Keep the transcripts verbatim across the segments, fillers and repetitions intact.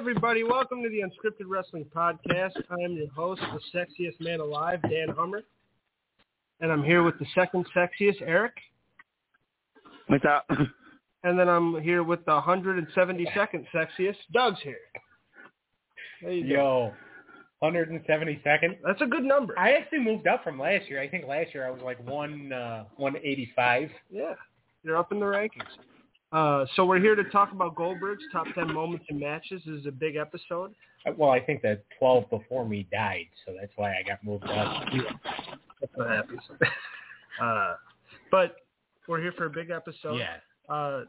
everybody. Welcome to the Unscripted Wrestling Podcast. I am your host, the sexiest man alive, Dan Hummer. And I'm here with the second sexiest, Eric. What's up? And then I'm here with the one hundred seventy-second sexiest, Doug's here. There you go. Yo, one hundred seventy-second? That's a good number. I actually moved up from last year. I think last year I was like one, uh, one eighty-five. Yeah, you're up in the rankings. Uh, so we're here to talk about Goldberg's top ten moments and matches. This is a big episode. Well, I think the twelve before me died, so that's why I got moved up. Yeah. That's what happens. uh, but we're here for a big episode. Yeah. Uh,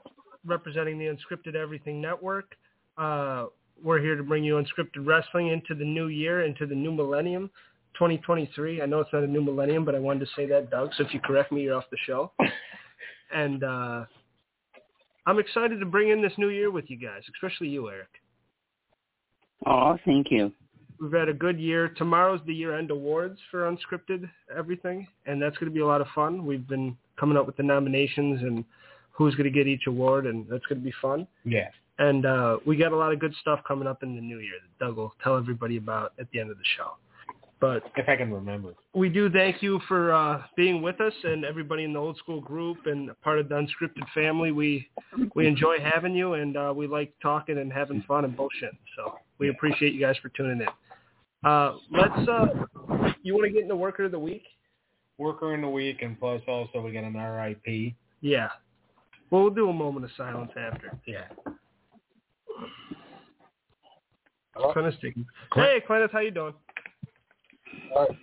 representing the Unscripted Everything Network. Uh, we're here to bring you Unscripted Wrestling into the new year, into the new millennium, twenty twenty-three. I know it's not a new millennium, but I wanted to say that, Doug, so if you correct me, you're off the show. And... Uh, I'm excited to bring in this new year with you guys, especially you, Eric. Oh, thank you. We've had a good year. Tomorrow's the year-end awards for Unscripted Everything, and that's going to be a lot of fun. We've been coming up with the nominations and who's going to get each award, and that's going to be fun. Yeah. And uh, we got a lot of good stuff coming up in the new year that Doug will tell everybody about at the end of the show. But if I can remember. We do thank you for uh, being with us and everybody in the old school group and part of the Unscripted family. We we enjoy having you, and uh, we like talking and having fun and bullshit. So we appreciate you guys for tuning in. Uh, let's. Uh, you want to get into Worker of the Week? Worker in the Week, and plus also we got an R I P. Yeah. Well, we'll do a moment of silence after. Yeah. Hello? Clint is taking... Hey, Clint, how you doing? All right.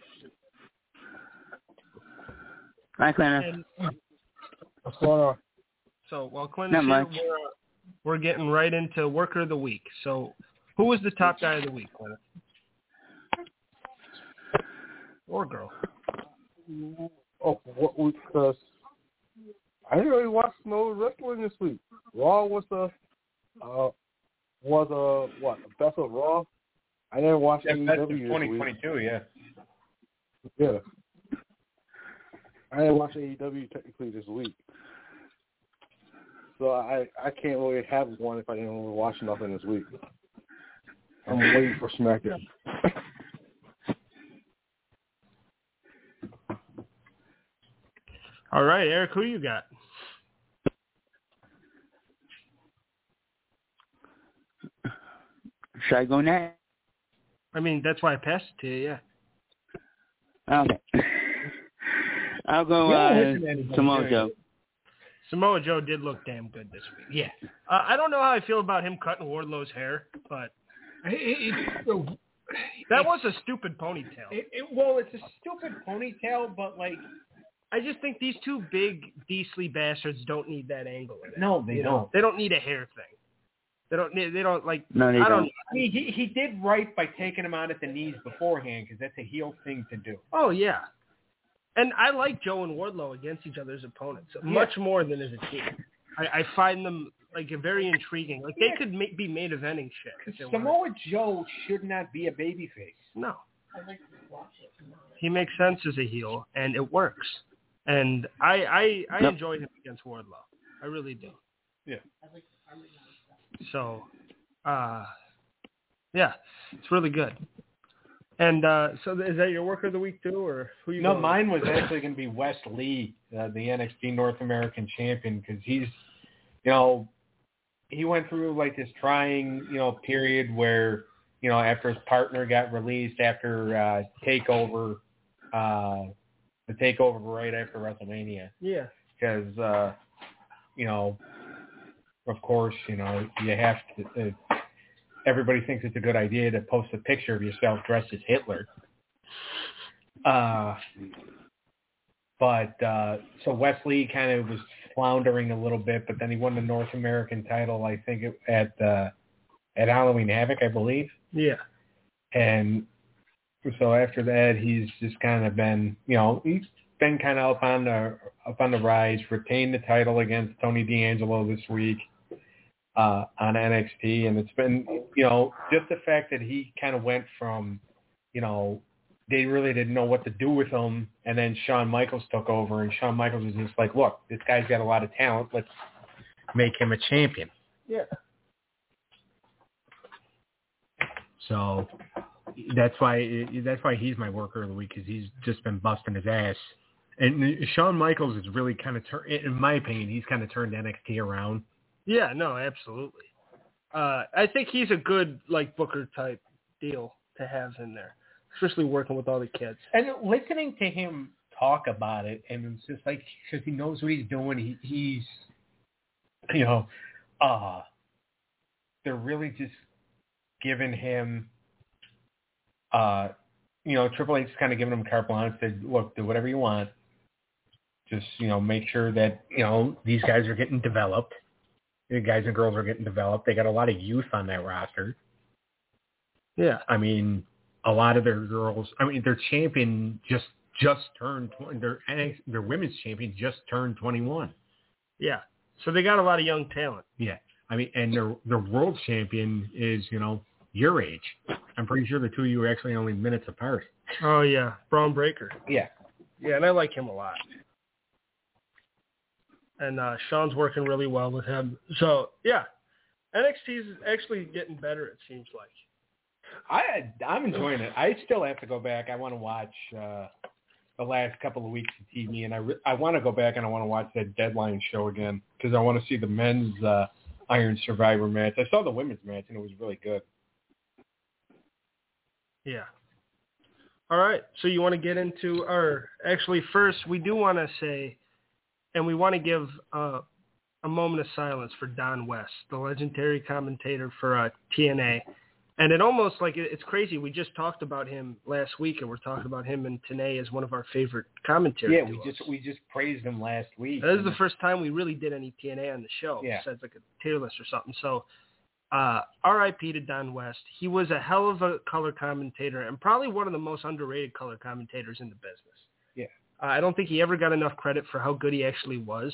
Hi, Clint. What's going on? So while Clint is here, we're, uh, we're getting right into Worker of the Week. So who was the top guy of the week, Clint? Or girl? Oh, what week? Because I didn't really watch no wrestling this week. Raw was the uh, was a what? The best of Raw. I didn't watch yeah, A E W twenty twenty-two, week. Yeah. Yeah. I didn't watch A E W technically this week. So I, I can't really have one if I didn't really watch nothing this week. I'm waiting for SmackDown. All right, Eric, who you got? Should I go next? I mean, that's why I passed it to you, yeah. Okay. I'll go uh, Samoa Joe. Samoa Joe did look damn good this week. Yeah. Uh, I don't know how I feel about him cutting Wardlow's hair, but it, it, that was a stupid ponytail. It, it, well, it's a stupid ponytail, but like, I just think these two big beastly bastards don't need that angle. In it. No, they you don't. Know? They don't need a hair thing. They don't. They don't like. No, they I don't. don't. He, he he did right by taking him out at the knees beforehand because that's a heel thing to do. Oh yeah, and I like Joe and Wardlow against each other's opponents yeah. much more than as a team. I, I find them like very intriguing. Like yeah. they could ma- be main eventing shit. Samoa Joe should not be a babyface. No, I like to watch it. He makes sense as a heel, and it works. And I I, I no. enjoy him against Wardlow. I really do. Yeah. I like. I like So, uh, yeah, it's really good. And uh, so is that your Worker of the Week, too? Or who you? No, mine with? was actually going to be Wes Lee, uh, the N X T North American champion, because he's, you know, he went through, like, this trying, you know, period where, you know, after his partner got released after uh, TakeOver, uh, the TakeOver right after WrestleMania. Yeah. Because, uh, you know... Of course, you know, you have to, uh, everybody thinks it's a good idea to post a picture of yourself dressed as Hitler. Uh, but, uh, so Wes Lee kind of was floundering a little bit, but then he won the North American title, I think, it, at uh, at Halloween Havoc, I believe. Yeah. And so after that, he's just kind of been, you know, he's been kind of up on the, up on the rise, retained the title against Tony D'Angelo this week. Uh, on N X T, and it's been, you know, just the fact that he kind of went from, you know, they really didn't know what to do with him, and then Shawn Michaels took over, and Shawn Michaels was just like, look, this guy's got a lot of talent, let's make him a champion. Yeah. So that's why that's why he's my worker of the week, because he's just been busting his ass. And Shawn Michaels is really kind of, tur- in my opinion, he's kind of turned N X T around. Yeah, no, absolutely. Uh, I think he's a good, like, Booker type deal to have in there, especially working with all the kids. And listening to him talk about it, and it's just like, because he knows what he's doing, he, he's, you know, uh, they're really just giving him, uh, you know, Triple H is kind of giving him carte blanche, said, look, do whatever you want. Just, you know, make sure that, you know, these guys are getting developed. The guys and girls are getting developed. They got a lot of youth on that roster. Yeah. I mean, a lot of their girls, I mean, their champion just just turned, their, their women's champion just turned twenty-one. Yeah. So they got a lot of young talent. Yeah. I mean, and their, their world champion is, you know, your age. I'm pretty sure the two of you are actually only minutes apart. Oh, yeah. Braun Breaker. Yeah. Yeah, and I like him a lot. And uh, Sean's working really well with him. So, yeah, N X T is actually getting better, it seems like. I, I'm enjoying it. I still have to go back. I want to watch uh, the last couple of weeks of T V, and I, re- I want to go back and I want to watch that Deadline show again because I want to see the men's uh, Iron Survivor match. I saw the women's match, and it was really good. Yeah. All right. So you want to get into our – actually, first, we do want to say – and we want to give uh, a moment of silence for Don West, the legendary commentator for uh, T N A. And it almost, like, it's crazy. We just talked about him last week, and we're talking about him and T N A as one of our favorite commentators. Yeah, we just, we just praised him last week. This is the first time we really did any T N A on the show, yeah. Besides, like, a tier list or something. So uh, R I P to Don West. He was a hell of a color commentator and probably one of the most underrated color commentators in the business. I don't think he ever got enough credit for how good he actually was.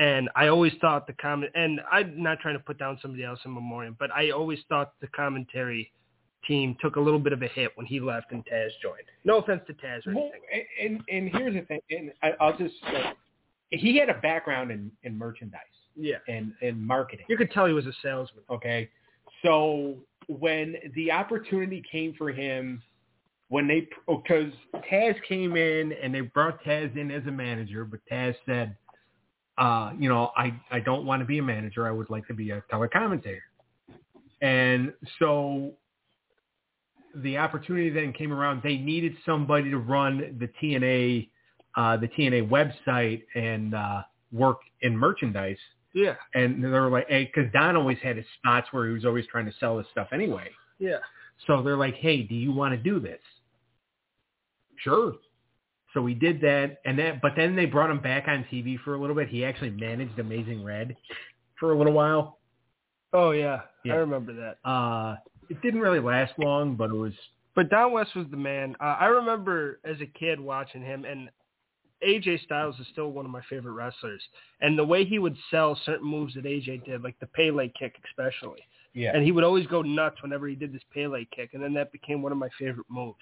And I always thought the comment, and I'm not trying to put down somebody else in memoriam, but I always thought the commentary team took a little bit of a hit when he left and Taz joined. No offense to Taz or anything. Well, and, and here's the thing. And I, I'll just say, he had a background in, in merchandise. Yeah. And, and marketing. You could tell he was a salesman. Okay. So when the opportunity came for him, when they, because Taz came in and they brought Taz in as a manager, but Taz said, uh, you know, I, I don't want to be a manager. I would like to be a color commentator. And so the opportunity then came around. They needed somebody to run the T N A, uh, the T N A website and uh, work in merchandise. Yeah. And they were like, hey, because Don always had his spots where he was always trying to sell his stuff anyway. Yeah. So they're like, hey, do you want to do this? Sure. So we did that, and that, but then they brought him back on T V for a little bit. He actually managed Amazing Red for a little while. Oh, yeah. yeah. I remember that. Uh, it didn't really last long, but it was... But Don West was the man. Uh, I remember as a kid watching him, and A J Styles is still one of my favorite wrestlers. And the way he would sell certain moves that A J did, like the Pele kick especially. Yeah. And he would always go nuts whenever he did this Pele kick, and then that became one of my favorite moves.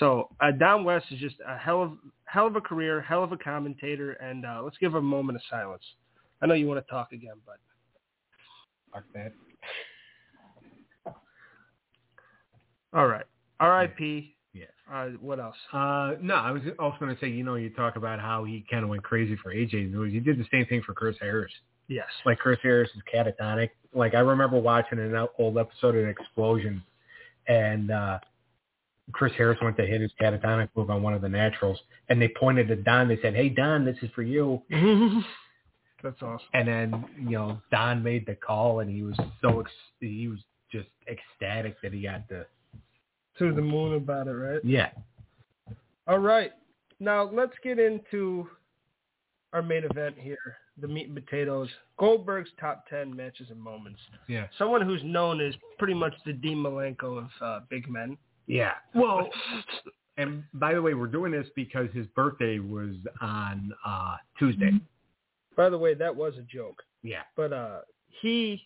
So uh, Don West is just a hell of hell of a career, hell of a commentator, and uh, let's give him a moment of silence. I know you want to talk again, but fuck that. All right, R I P. Yeah. yeah. Uh, what else? Uh, no, I was also going to say, you know, you talk about how he kind of went crazy for A J. He did the same thing for Chris Harris. Yes. Like, Chris Harris is catatonic. Like, I remember watching an old episode of Explosion, and uh, Chris Harris went to hit his catatonic move on one of the Naturals, and they pointed to Don. They said, hey, Don, this is for you. That's awesome. And then, you know, Don made the call, and he was so ex- – he was just ecstatic that he got the – to the moon about it, right? Yeah. All right. Now, let's get into our main event here. The meat and potatoes, Goldberg's top ten matches and moments. Yeah. Someone who's known as pretty much the Dean Malenko of uh, big men. Yeah. Well, and by the way, we're doing this because his birthday was on uh, Tuesday. By the way, that was a joke. Yeah. But uh, he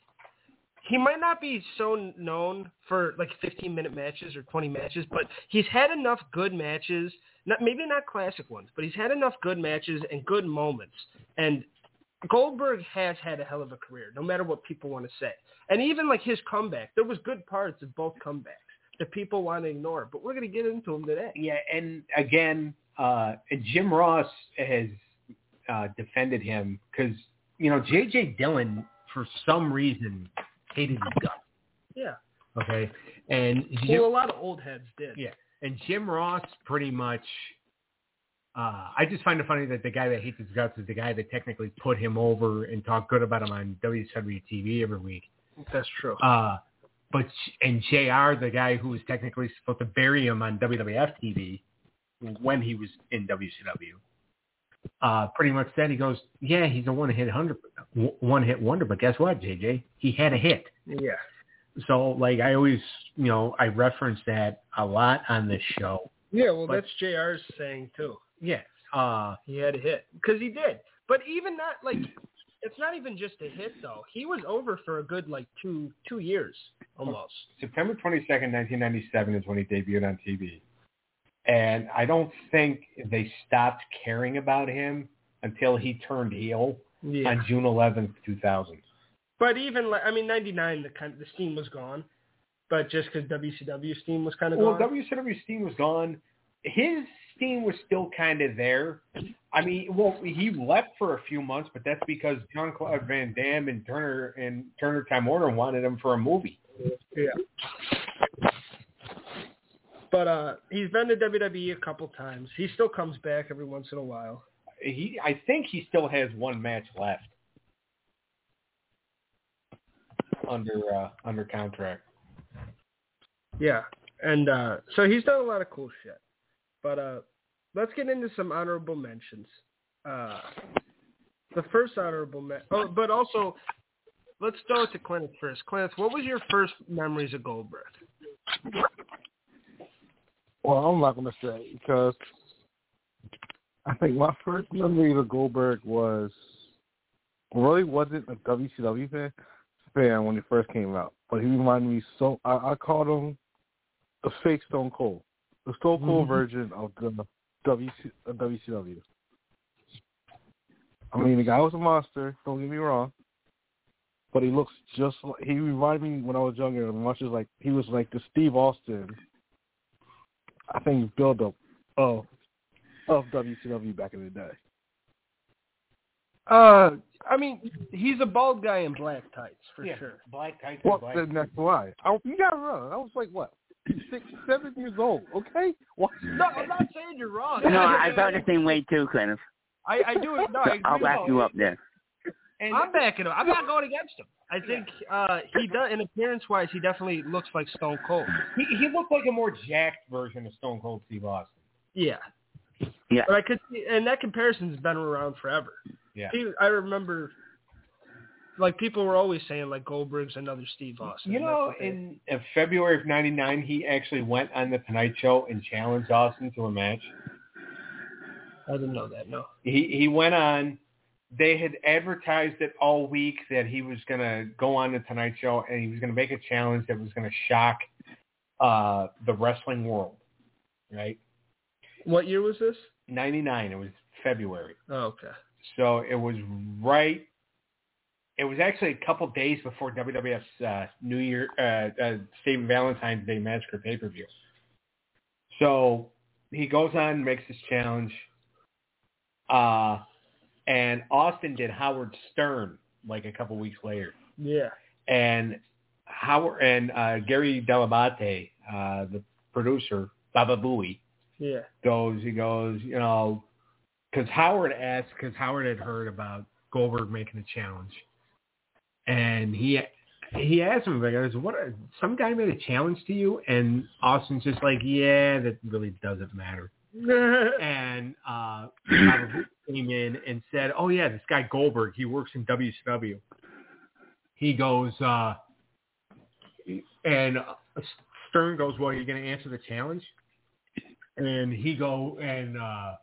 he might not be so known for like fifteen-minute matches or twenty matches, but he's had enough good matches, not maybe not classic ones, but he's had enough good matches and good moments. And Goldberg has had a hell of a career, no matter what people want to say. And even, like, his comeback, there was good parts of both comebacks. that people want to ignore. But we're going to get into them today. Yeah, and again, uh, Jim Ross has uh, defended him because, you know, J J Dillon, for some reason, hated his guts. Yeah. Okay. And Jim, well, a lot of old heads did. Yeah. And Jim Ross pretty much, uh, I just find it funny that the guy that hates his guts is the guy that technically put him over and talked good about him on W W E T V every week. That's true. Uh, but and J R, the guy who was technically supposed to bury him on W W F T V when he was in W C W, uh, pretty much said, he goes, yeah, he's a one-hit wonder, one-hit wonder, but guess what, J J? He had a hit. Yeah. So, like, I always, you know, I reference that a lot on this show. Yeah, well, but that's J R's saying, too. Yeah. Uh, he had a hit. Because he did. But even not, like, it's not even just a hit, though. He was over for a good, like, two two years, almost. September twenty-second, nineteen ninety-seven is when he debuted on T V. And I don't think they stopped caring about him until he turned heel yeah. on June eleventh, two thousand. But even, like, I mean, ninety-nine, the kind of, the steam was gone. But just because W C W steam was kind of well, gone? Well, W C W steam was gone. His steam was still kind of there. I mean, well, he left for a few months, but that's because Jean-Claude Van Damme and Turner and Turner Time Warner wanted him for a movie. Yeah. But uh, he's been to W W E a couple times. He still comes back every once in a while. He, I think he still has one match left. Under uh, under contract. Yeah. And uh, so he's done a lot of cool shit. But uh, let's get into some honorable mentions. Uh, the first honorable mention. Oh, but also, let's go to Clint first. Clint, what was your first memories of Goldberg? Well, I'm not going to say because I think my first memory of Goldberg was really wasn't a W C W fan. Fan when he first came out, but he reminded me so. I, I called him a fake Stone Cold, the Stone Cold mm-hmm. version of the W C W. I mean, the guy was a monster. Don't get me wrong, but he looks just. Like, he reminded me when I was younger, much as like he was like the Steve Austin. I think build up of of W C W back in the day. Uh, I mean, he's a bald guy in black tights, for yeah, sure. Black tights and well, black tights. That's why. I, you got to run. I was like, what, six, seven years old, okay? What? No, I'm not saying you're wrong. No, I felt the same way, too, Clint. I, I do. No, I agree. I'll back you up there. And I'm backing him. I'm not going against him. I think yeah. uh, he does, in appearance-wise, he definitely looks like Stone Cold. He, he looked like a more jacked version of Stone Cold Steve Austin. Yeah. Yeah. But I could, and that comparison's been around forever. Yeah. He, I remember, like, people were always saying, like, Goldberg's another Steve Austin. You know, in uh, February of ninety-nine, he actually went on The Tonight Show and challenged Austin to a match. I didn't know that, no. He he went on. They had advertised it all week that he was going to go on The Tonight Show, and he was going to make a challenge that was going to shock uh, the wrestling world, right? What year was this? ninety-nine. It was February. Oh, okay. So it was right. It was actually a couple days before W W F's uh, New Year, uh, uh, St. Valentine's Day Massacre pay-per-view. So he goes on and makes this challenge. Uh, and Austin did Howard Stern like a couple weeks later. Yeah. And Howard and uh, Gary Delabate, uh, the producer, Baba Booey, yeah, goes. He goes, you know. Because Howard asked, because Howard had heard about Goldberg making a challenge, and he he asked him, like, "What? Are, some guy made a challenge to you?" And Austin's just like, "Yeah, that really doesn't matter." And uh, came in and said, "Oh yeah, this guy Goldberg, he works in W C W." He goes, uh, and Stern goes, "Well, you're going to answer the challenge?" And he go and. Uh,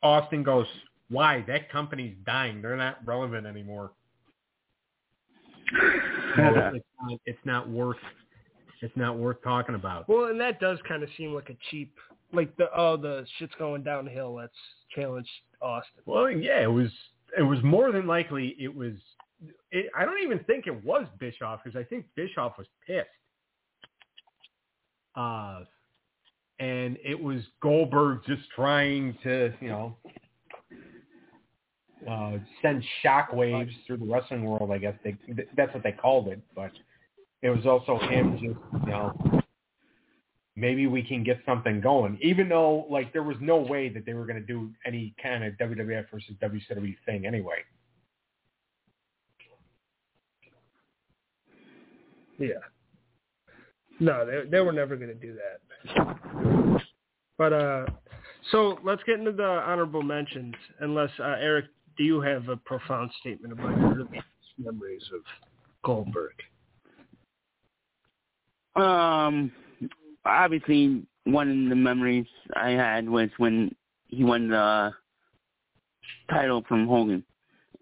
Austin goes, why? That company's dying. They're not relevant anymore. No, it's, not, it's not worth. It's not worth talking about. Well, and that does kind of seem like a cheap, like the oh the shit's going downhill. Let's challenge Austin. Well, yeah, it was. It was more than likely. It was. It, I don't even think it was Bischoff because I think Bischoff was pissed. Uh, and it was Goldberg just trying to, you know, uh, send shockwaves through the wrestling world, I guess. They, that's what they called it. But it was also him just, you know, maybe we can get something going. Even though, like, there was no way that they were going to do any kind of W W F versus W C W thing anyway. Yeah. No, they they were never going to do that. But, uh, so let's get into the honorable mentions. Unless, uh, Eric, do you have a profound statement about your memories of Goldberg? Um... Obviously, one of the memories I had was when he won the title from Hogan,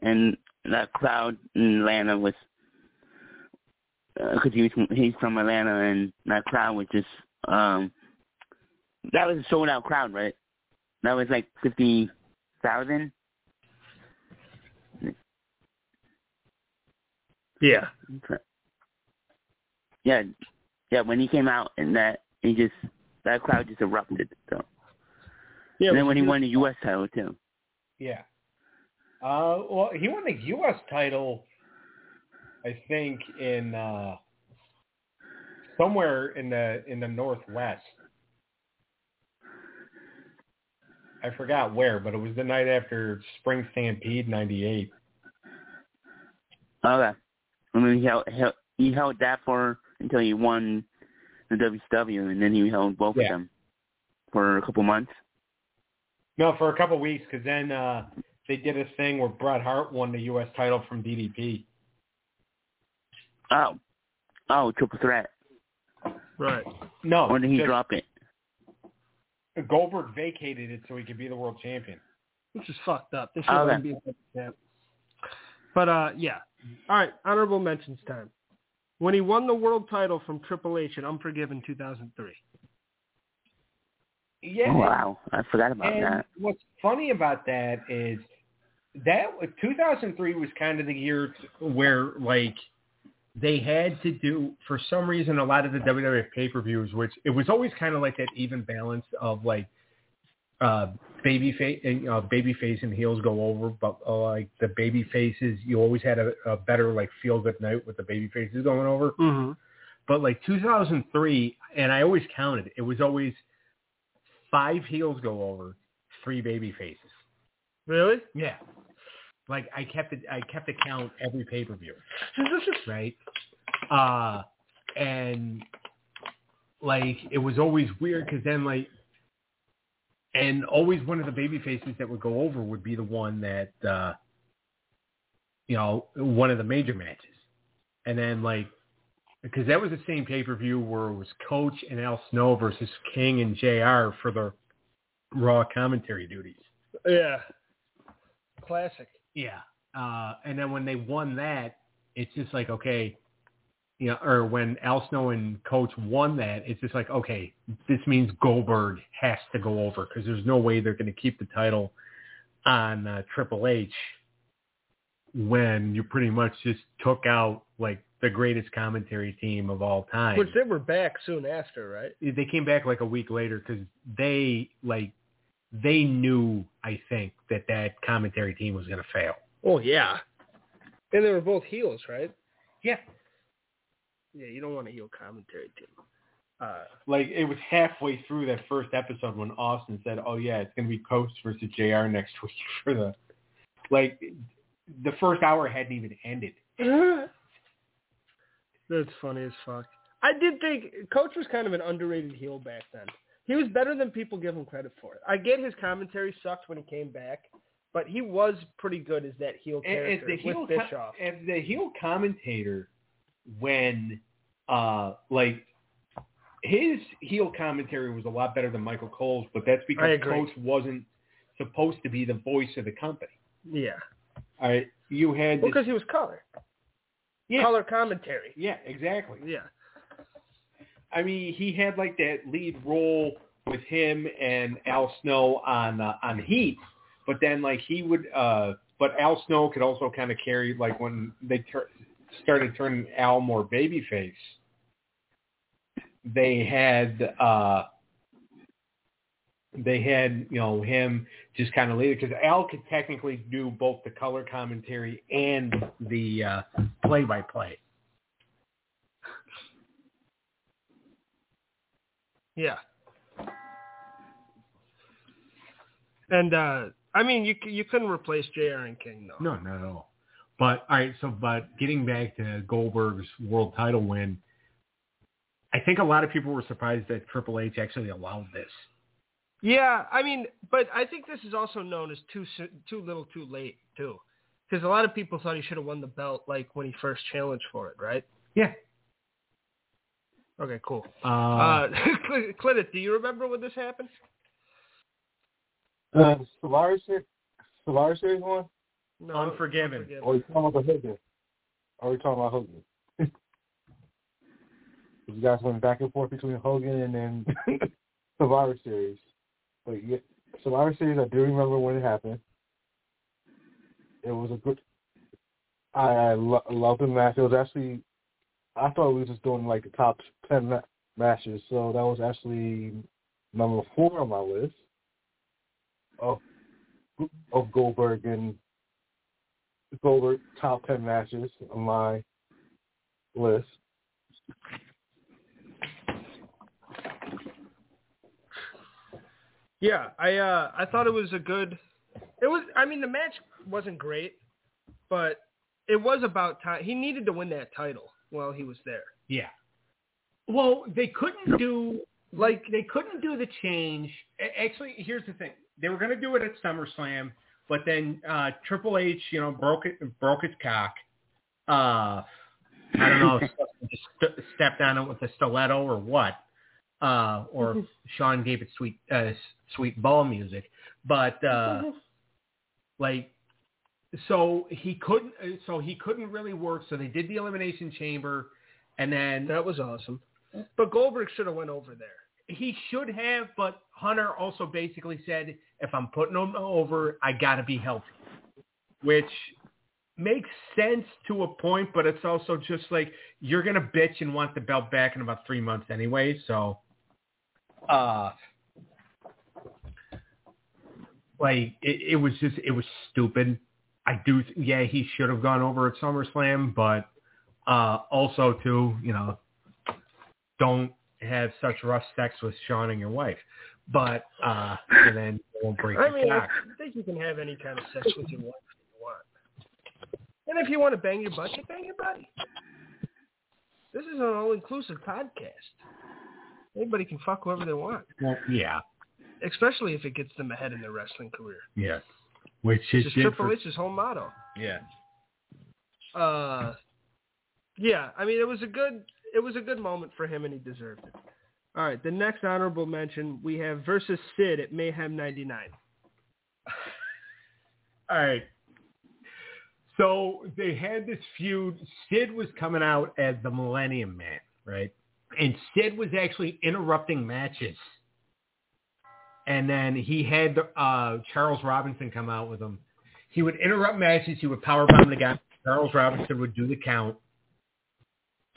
and that crowd in Atlanta was because uh, he was from, he's from Atlanta, and that crowd was just um, that was a sold out crowd, right? That was like fifty thousand. Yeah. Yeah, yeah. When he came out and that. He just that crowd just erupted. So yeah, and then when he won the U S title too. Yeah. Uh, well, he won the U S title, I think, in uh, somewhere in the in the Northwest. I forgot where, but it was the night after Spring Stampede ninety-eight. Okay. I mean, he held, held he held that for until he won the W C W, and then he held both yeah. of them for a couple months. No, for a couple weeks, because then uh, they did a thing where Bret Hart won the U S title from D D P. Oh, oh, triple threat. Right. No, or did he just drop it? Goldberg vacated it so he could be the world champion, which is fucked up. This oh, okay. be a But uh, yeah. All right, honorable mentions time. When he won the world title from Triple H at Unforgiven two thousand three. Yeah. Oh, wow, I forgot about and that. What's funny about that is that two thousand three was kind of the year where, like, they had to do, for some reason, a lot of the W W F pay-per-views, which it was always kind of like that even balance of, like, uh, baby, fa- uh, baby face and heels go over, but uh, like the baby faces, you always had a, a better like feel good night with the baby faces going over. Mm-hmm. But like two thousand three, and I always counted, it was always five heels go over, three baby faces. Really? Yeah. Like I kept it, I kept a count every pay-per-view. Right. Uh, and like, it was always weird. Cause then like, and always one of the baby faces that would go over would be the one that, uh, you know, one of the major matches. And then, like, because that was the same pay-per-view where it was Coach and Al Snow versus King and J R for the Raw commentary duties. Yeah. Classic. Yeah. Uh, and then when they won that, it's just like, okay, you know, or when Al Snow and Coach won that, it's just like, okay, this means Goldberg has to go over because there's no way they're going to keep the title on uh, Triple H when you pretty much just took out, like, the greatest commentary team of all time. Which they were back soon after, right? They came back, like, a week later because they, like, they knew, I think, that that commentary team was going to fail. Oh, yeah. And they were both heels, right? Yeah. Yeah, you don't want a heel commentary team. Uh, like, it was halfway through that first episode when Austin said, oh, yeah, it's going to be Coach versus J R next week for the... Like, the first hour hadn't even ended. That's funny as fuck. I did think Coach was kind of an underrated heel back then. He was better than people give him credit for. I get his commentary sucked when he came back, but he was pretty good as that heel character as the heel with Bischoff. Com- as the heel commentator... when, uh, like, his heel commentary was a lot better than Michael Cole's, but that's because Coach wasn't supposed to be the voice of the company. Yeah. All right, you had... Well, because he was color. Yeah. Color commentary. Yeah, exactly. Yeah. I mean, he had, like, that lead role with him and Al Snow on, uh, on Heat, but then, like, he would... Uh, but Al Snow could also kind of carry, like, when they... Ter- started turning Al more babyface. they had uh, they had you know him just kind of lead it, because Al could technically do both the color commentary and the uh, play-by-play. Yeah. And, uh, I mean, you you couldn't replace J R and King, though. No, not at all. But, all right, so, but getting back to Goldberg's world title win, I think a lot of people were surprised that Triple H actually allowed this. Yeah, I mean, but I think this is also known as too too little too late, too. Because a lot of people thought he should have won the belt, like, when he first challenged for it, right? Yeah. Okay, cool. Uh, uh, Clint, do you remember when this happened? Uh, Survivor Series, Survivor Series one? No, Unforgiven. Unforgiven. Or are you talking about Hogan? Or are you talking about Hogan? You guys went back and forth between Hogan and then Survivor Series. But yeah, Survivor Series, I do remember when it happened. It was a good... I, I lo- loved the match. It was actually... I thought we were just doing like the top ten ma- matches, so that was actually number four on my list. Of, of Goldberg and Goldberg top ten matches on my list. Yeah, I uh, I thought it was a good. It was. I mean, the match wasn't great, but it was about time. He needed to win that title while he was there. Yeah. Well, they couldn't do like they couldn't do the change. Actually, here's the thing. They were going to do it at SummerSlam, but then uh, Triple H, you know, broke it, broke his cock. Uh, I don't know if just st- stepped on it with a stiletto or what, uh, or Shawn gave it sweet uh, sweet ball music. But uh, like, so he couldn't, so he couldn't really work. So they did the Elimination Chamber, and then that was awesome. But Goldberg should have went over there. He should have, but Hunter also basically said, if I'm putting him over, I got to be healthy, which makes sense to a point, but it's also just like, you're going to bitch and want the belt back in about three months anyway. So, uh, like it, it was just, it was stupid. I do. Yeah. He should have gone over at SummerSlam, but, uh, also too, you know, don't have such rough sex with Sean and your wife, but uh, and then it won't break. I mean, back. I think you can have any kind of sex with your wife if you want, and if you want to bang your butt, you bang your buddy. This is an all-inclusive podcast. Anybody can fuck whoever they want. Well, yeah, especially if it gets them ahead in their wrestling career. Yes, which is Triple H's whole motto. Yeah. Uh, yeah. I mean, it was a good. It was a good moment for him, and he deserved it. All right, the next honorable mention, we have versus Sid at Mayhem ninety-nine. All right. So they had this feud. Sid was coming out as the Millennium Man, right? And Sid was actually interrupting matches. And then he had uh, Charles Robinson come out with him. He would interrupt matches. He would powerbomb the guy. Charles Robinson would do the count.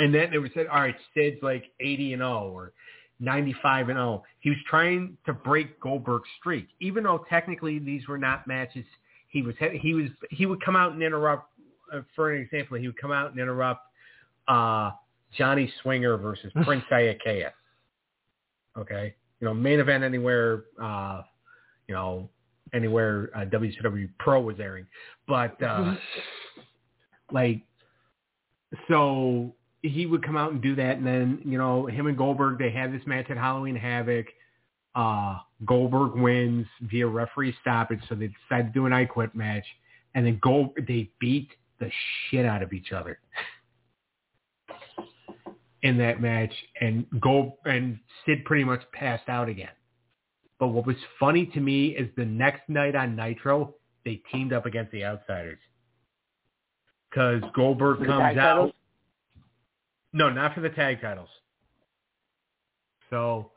And then they would say, all right, Sid's like eighty and oh or ninety-five and oh. He was trying to break Goldberg's streak, even though technically these were not matches. He was he was he would come out and interrupt. Uh, for an example, he would come out and interrupt uh, Johnny Swinger versus Prince Iakea. Okay, you know, main event anywhere, uh, you know, anywhere uh, W C W Pro was airing, but uh, like so. He would come out and do that, and then, you know, him and Goldberg, they had this match at Halloween Havoc. Uh, Goldberg wins via referee stoppage, so they decided to do an I Quit match, and then Gold they beat the shit out of each other in that match, and Gold and Sid pretty much passed out again. But what was funny to me is the next night on Nitro, they teamed up against the Outsiders because Goldberg comes out. No, not for the tag titles. So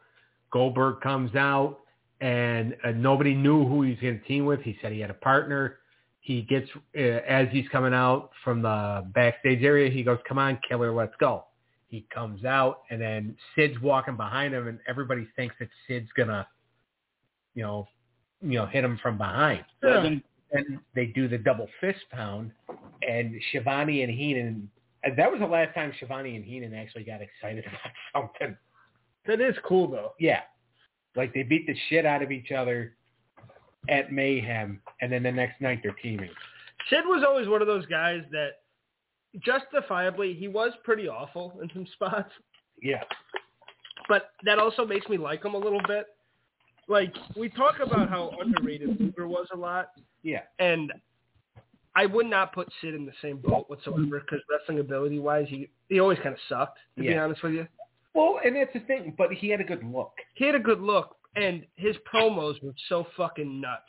Goldberg comes out, and uh, nobody knew who he was going to team with. He said he had a partner. He gets, uh, as he's coming out from the backstage area, he goes, come on, killer, let's go. He comes out, and then Sid's walking behind him, and everybody thinks that Sid's gonna, you know, you know, hit him from behind. Yeah. And they do the double fist pound, and Shivani and Heenan. That was the last time Shivani and Heenan actually got excited about something. That is cool, though. Yeah, like they beat the shit out of each other at Mayhem, and then the next night they're teaming. Sid was always one of those guys that. Justifiably, he was pretty awful in some spots. Yeah. But that also makes me like him a little bit. Like, we talk about how underrated Luger was a lot. Yeah. And I would not put Sid in the same boat whatsoever because wrestling ability-wise, he, he always kind of sucked, to yeah. be honest with you. Well, and that's the thing, but he had a good look. He had a good look, and his promos were so fucking nuts.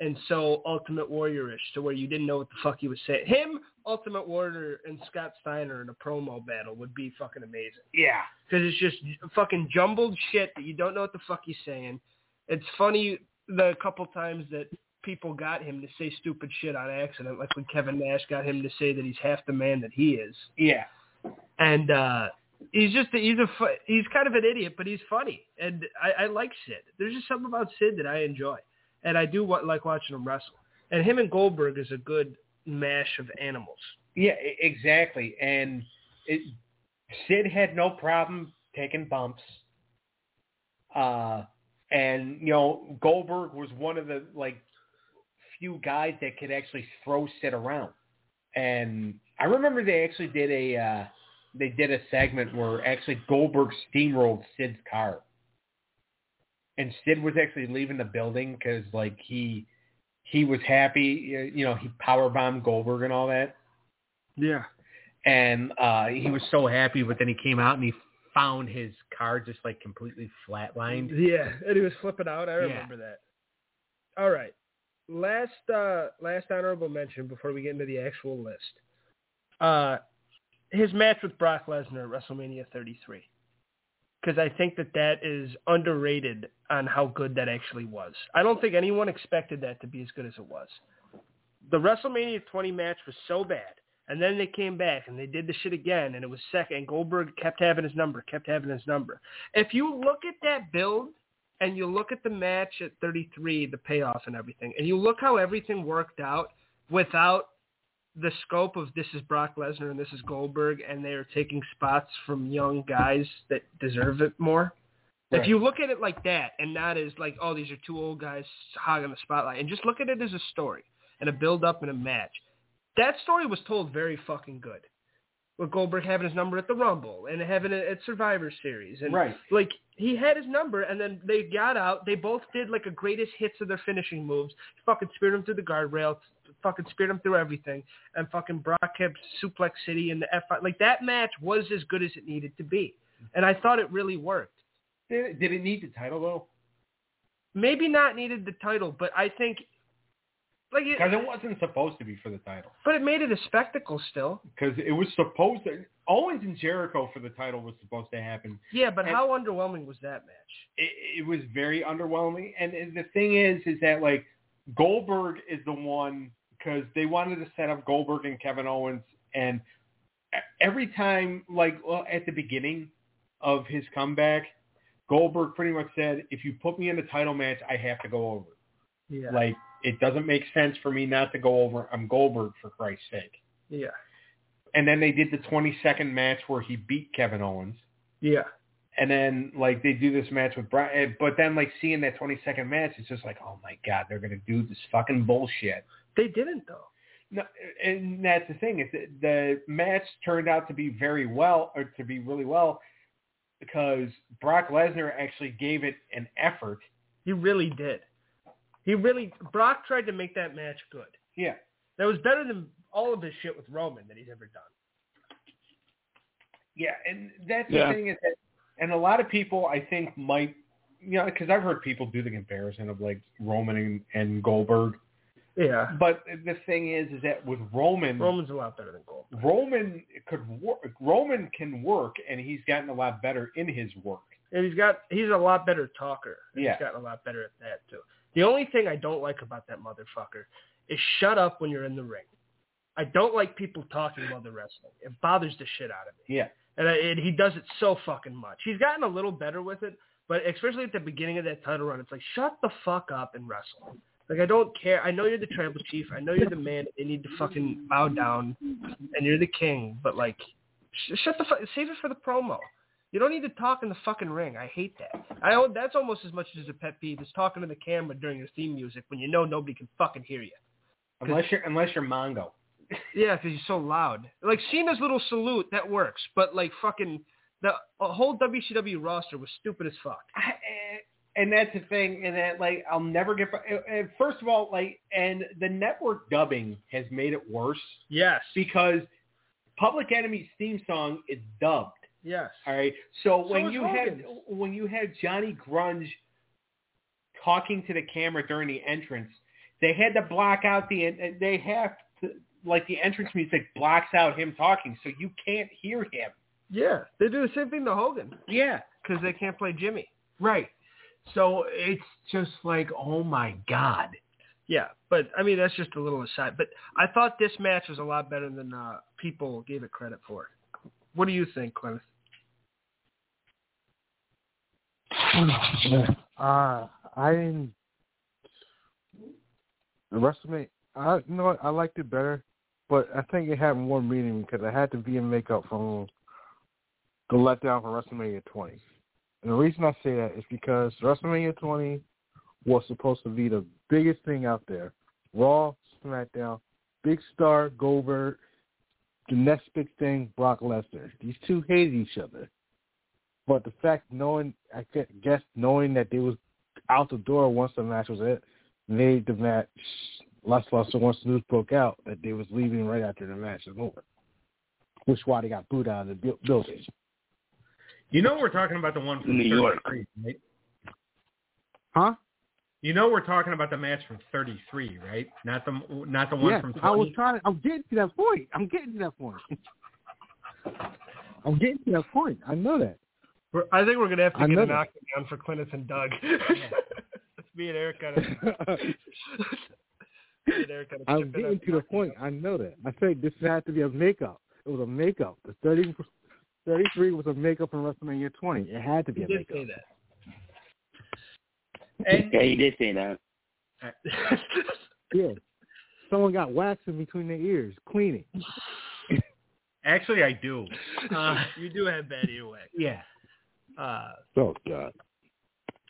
And so Ultimate Warrior-ish to where you didn't know what the fuck he was saying. Him, Ultimate Warrior, and Scott Steiner in a promo battle would be fucking amazing. Yeah. Because it's just fucking jumbled shit that you don't know what the fuck he's saying. It's funny the couple times that people got him to say stupid shit on accident, like when Kevin Nash got him to say that he's half the man that he is. Yeah. And uh, he's just, he's a he's kind of an idiot, but he's funny. And I, I like Sid. There's just something about Sid that I enjoy. And I do what, like watching him wrestle. And him and Goldberg is a good mash of animals. Yeah, exactly. And it, Sid had no problem taking bumps. Uh, and, you know, Goldberg was one of the, like, few guys that could actually throw Sid around. And I remember they actually did a uh, they did a segment where actually Goldberg steamrolled Sid's car. And Sid was actually leaving the building because, like, he he was happy. You know, he powerbombed Goldberg and all that. Yeah. And uh, he was so happy, but then he came out and he found his car just, like, completely flatlined. Yeah, and he was flipping out. I remember yeah. that. All right. Last, uh, last honorable mention before we get into the actual list. Uh, his match with Brock Lesnar at WrestleMania thirty-three. Because I think that that is underrated on how good that actually was. I don't think anyone expected that to be as good as it was. The WrestleMania twenty match was so bad, and then they came back and they did the shit again, and it was second, and Goldberg kept having his number, kept having his number. If you look at that build, and you look at the match at thirty-three, the payoff and everything, and you look how everything worked out without the scope of this is Brock Lesnar and this is Goldberg and they are taking spots from young guys that deserve it more. Right. If you look at it like that and not as like, oh, these are two old guys hogging the spotlight, and just look at it as a story and a build-up and a match, that story was told very fucking good. With Goldberg having his number at the Rumble and having it at Survivor Series. And right. Like, he had his number, and then they got out. They both did, like, a greatest hits of their finishing moves. Fucking speared him through the guardrail. Fucking speared him through everything. And fucking Brock kept Suplex City and the F. Like, that match was as good as it needed to be. And I thought it really worked. Did it, did it need the title, though? Maybe not needed the title, but I think... Like it, Cause it wasn't supposed to be for the title, but it made it a spectacle still. Because it was supposed to. Owens and Jericho for the title was supposed to happen. Yeah, but and how underwhelming was that match? It, it was very underwhelming. And, and the thing is, is that like Goldberg is the one because they wanted to set up Goldberg and Kevin Owens, and every time, like well, at the beginning of his comeback, Goldberg pretty much said, "If you put me in the title match, I have to go over." Yeah. Like. It doesn't make sense for me not to go over. I'm Goldberg, for Christ's sake. Yeah. And then they did the twenty-second match where he beat Kevin Owens. Yeah. And then, like, they do this match with Brian. But then, like, seeing that twenty-second match, it's just like, oh, my God, they're going to do this fucking bullshit. They didn't, though. No, and that's the thing. Is the match turned out to be very well, or to be really well, because Brock Lesnar actually gave it an effort. He really did. He really, Brock tried to make that match good. Yeah. That was better than all of his shit with Roman that he's ever done. Yeah, and that's yeah. the thing is that, and a lot of people I think might, you know, because I've heard people do the comparison of like Roman and, and Goldberg. Yeah. But the thing is, is that with Roman. Roman's a lot better than Goldberg. Roman could work, Roman can work, and he's gotten a lot better in his work. And he's got, he's a lot better talker. And yeah. He's gotten a lot better at that too. The only thing I don't like about that motherfucker is shut up when you're in the ring. I don't like people talking while they're wrestling. It bothers the shit out of me. Yeah. And it, he does it so fucking much. He's gotten a little better with it, but especially at the beginning of that title run, it's like, shut the fuck up and wrestle. Like, I don't care. I know you're the tribal chief. I know you're the man. They need to fucking bow down, and you're the king. But, like, sh- shut the fuck – save it for the promo. You don't need to talk in the fucking ring. I hate that. I own, That's almost as much as a pet peeve as talking to the camera during your theme music when you know nobody can fucking hear you. Unless you're, unless you're Mongo. Yeah, because you're so loud. Like, Cena's little salute, that works. But, like, fucking, the whole W C W roster was stupid as fuck. I, and that's the thing, and that, like, I'll never get, first of all, like, and the network dubbing has made it worse. Yes. Because Public Enemy's theme song is dubbed. Yes. All right. So, so when you Hogan's. had, when you had Johnny Grunge talking to the camera during the entrance, they had to block out the, they have to, like, the entrance music blocks out him talking, so you can't hear him. Yeah, they do the same thing to Hogan. Yeah, because they can't play Jimmy. Right. So it's just like, oh my god. Yeah, but I mean, that's just a little aside. But I thought this match was a lot better than uh, people gave it credit for. What do you think, Clint? Uh, I didn't. The WrestleMania. I you know what? I liked it better. But I think it had more meaning because I had to be in makeup from the letdown for WrestleMania twenty. And the reason I say that is because WrestleMania twenty was supposed to be the biggest thing out there. Raw, SmackDown, Big Star, Goldberg, the next big thing, Brock Lesnar. These two hated each other. But the fact knowing, I guess knowing that they was out the door once the match was it, made the match less luster once the news broke out that they was leaving right after the match was over, which is why they got booed out of the building. You know we're talking about the one from thirty-three, right? Huh? You know we're talking about the match from thirty-three, right? Not the not the one yes, from twenty. I was trying. I'm getting to that point. I'm getting to that point. I'm getting to that point. I know that. We're, I think we're gonna have to I get an octagon for Clint and Doug. Me and Eric got to. I'm getting to the point. I know that. I think this had to be a makeup. It was a makeup. The thirty, thirty-three was a makeup from WrestleMania twenty. It had to be a makeup. He did say that. And, yeah, he did say that. Yeah. Someone got wax in between their ears, cleaning. Actually, I do. Uh, you do have bad earwax. Yeah. Uh, oh, God.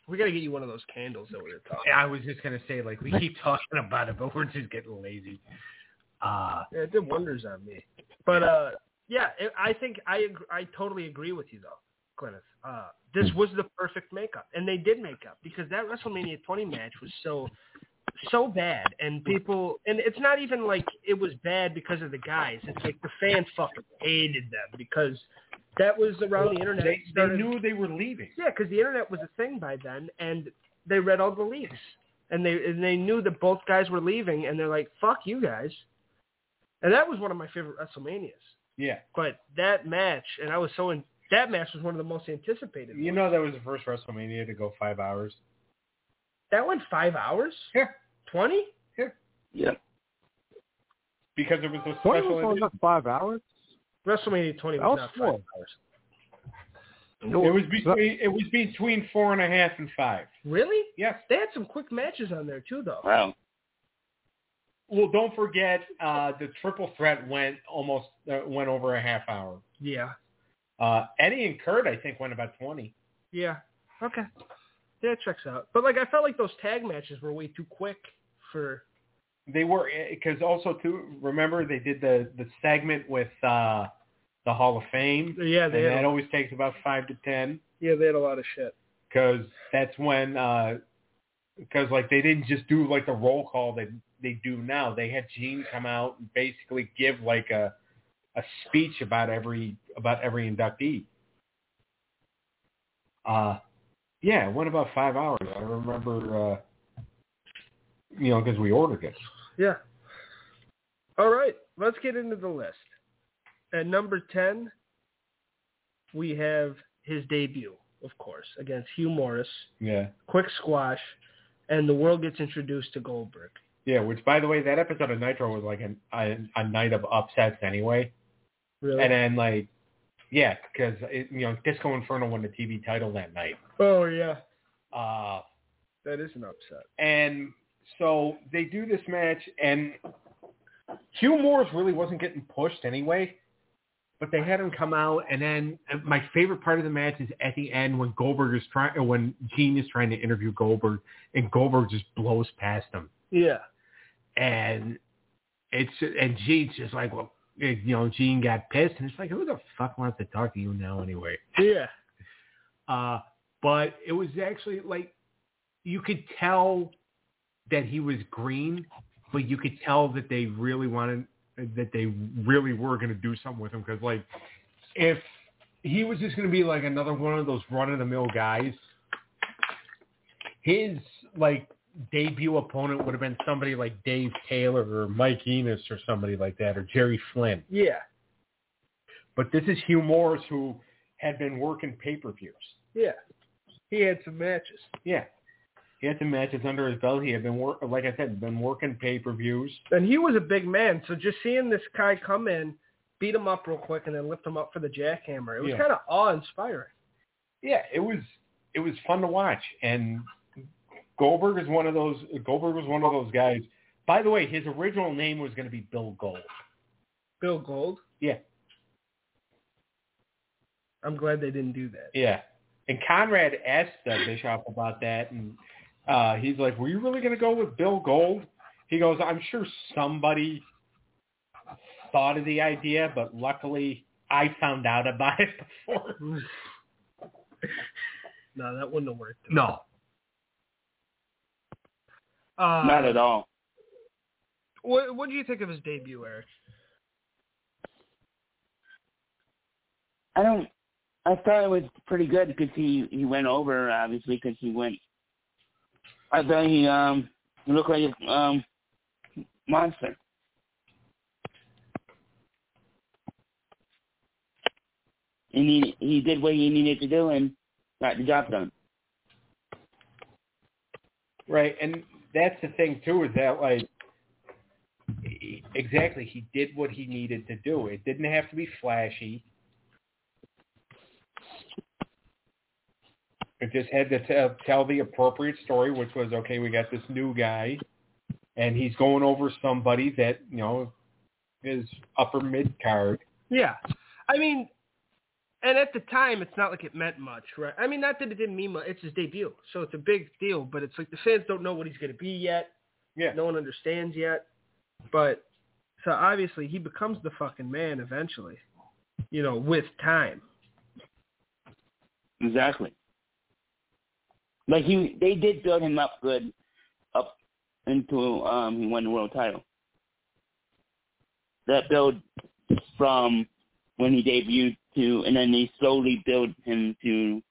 We got to get you one of those candles that we were talking about. I was just going to say, like, we keep talking about it, but we're just getting lazy. Uh, yeah, it did wonders on me. But, uh, yeah, I think I agree, I totally agree with you, though, Glennis. Uh, this was the perfect makeup, and they did make up because that WrestleMania twenty match was so so bad, and people – and it's not even like it was bad because of the guys. It's like the fans fucking hated them because – that was around well, the internet. They, started, they knew they were leaving. Yeah, because the internet was a thing by then, and they read all the leaks, and they and they knew that both guys were leaving, and they're like, "Fuck you guys," and that was one of my favorite WrestleManias. Yeah, but that match, and I was so in, that match was one of the most anticipated. You ones. know, that was the first WrestleMania to go five hours. That went five hours. Yeah, twenty. Yeah, yeah. Because it was a special. Was not five hours. WrestleMania twenty was, was not four. five hours. No, it was between it was between four and a half and five. Really? Yes. They had some quick matches on there too, though. Wow. Well, don't forget uh, the triple threat went almost uh, went over a half hour. Yeah. Uh, Eddie and Kurt, I think, went about twenty. Yeah. Okay. Yeah, it checks out. But like, I felt like those tag matches were way too quick for. They were, because also, too, remember they did the, the segment with uh, the Hall of Fame? Yeah, they and that a, always takes about five to ten. Yeah, they had a lot of shit. Because that's when, because, uh, like, they didn't just do, like, the roll call that they do now. They had Gene come out and basically give, like, a a speech about every about every inductee. Uh, yeah, it went about five hours. I remember... Uh, You know, because we ordered it. Yeah. All right. Let's get into the list. At number ten, we have his debut, of course, against Hugh Morris. Yeah. Quick squash. And the world gets introduced to Goldberg. Yeah, which, by the way, that episode of Nitro was like an, a, a night of upsets anyway. Really? And then, like, Yeah, because it, you know, Disco Inferno won the T V title that night. Oh yeah, uh, that is an upset. And so they do this match, and Hugh Morris really wasn't getting pushed anyway, but they had him come out. And then my favorite part of the match is at the end when Goldberg is trying, when Gene is trying to interview Goldberg, and Goldberg just blows past him. Yeah, and it's and Gene's just like, well, you know, Gene got pissed, and it's like, who the fuck wants to talk to you now anyway? Yeah, uh, but it was actually like you could tell that he was green. But you could tell that they really wanted, that they really were going to do something with him. Because, like, if he was just going to be, like, another one of those run-of-the-mill guys, his, like, debut opponent would have been somebody like Dave Taylor or Mike Enos or somebody like that, or Jerry Flynn. Yeah. But this is Hugh Morris, who had been working pay-per-views. Yeah. He had some matches. Yeah. He had some matches under his belt. He had been, work, like I said, been working pay-per-views. And he was a big man, so just seeing this guy come in, beat him up real quick, and then lift him up for the jackhammer, it was yeah. kind of awe-inspiring. Yeah, it was. It was fun to watch. And Goldberg is one of those. Goldberg was one of those guys. By the way, his original name was going to be Bill Gold. Bill Gold? Yeah. I'm glad they didn't do that. Yeah. And Conrad asked the Bishop about that, and Uh, he's like, were you really going to go with Bill Gold? He goes, I'm sure somebody thought of the idea, but luckily I found out about it before. No, that wouldn't have worked. No. Uh, Not at all. What What do you think of his debut, Eric? I don't. I thought it was pretty good because he, he went over, obviously, because he went. I thought he um, looked like a um, monster. And he, he did what he needed to do and got the job done. Right, and that's the thing, too, is that, like, he, exactly, he did what he needed to do. It didn't have to be flashy. It just had to t- tell the appropriate story, which was, okay, we got this new guy, and he's going over somebody that, you know, is upper mid-card. Yeah. I mean, and at the time, it's not like it meant much, right? I mean, not that it didn't mean much. It's his debut, so it's a big deal, but it's like the fans don't know what he's going to be yet. Yeah. No one understands yet. But so obviously he becomes the fucking man eventually, you know, with time. Exactly. Like he, they did build him up good, up until um, he won the world title. That build from when he debuted to, and then they slowly built him to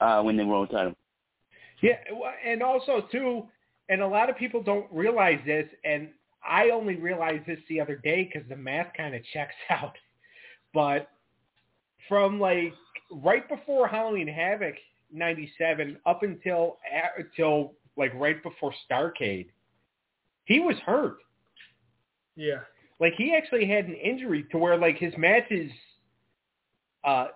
uh, win the world title. Yeah, and also too, and a lot of people don't realize this, and I only realized this the other day because the math kind of checks out. But from like right before Halloween Havoc, ninety-seven up until until like right before Starcade, he was hurt. Yeah, like he actually had an injury to where like his matches, uh,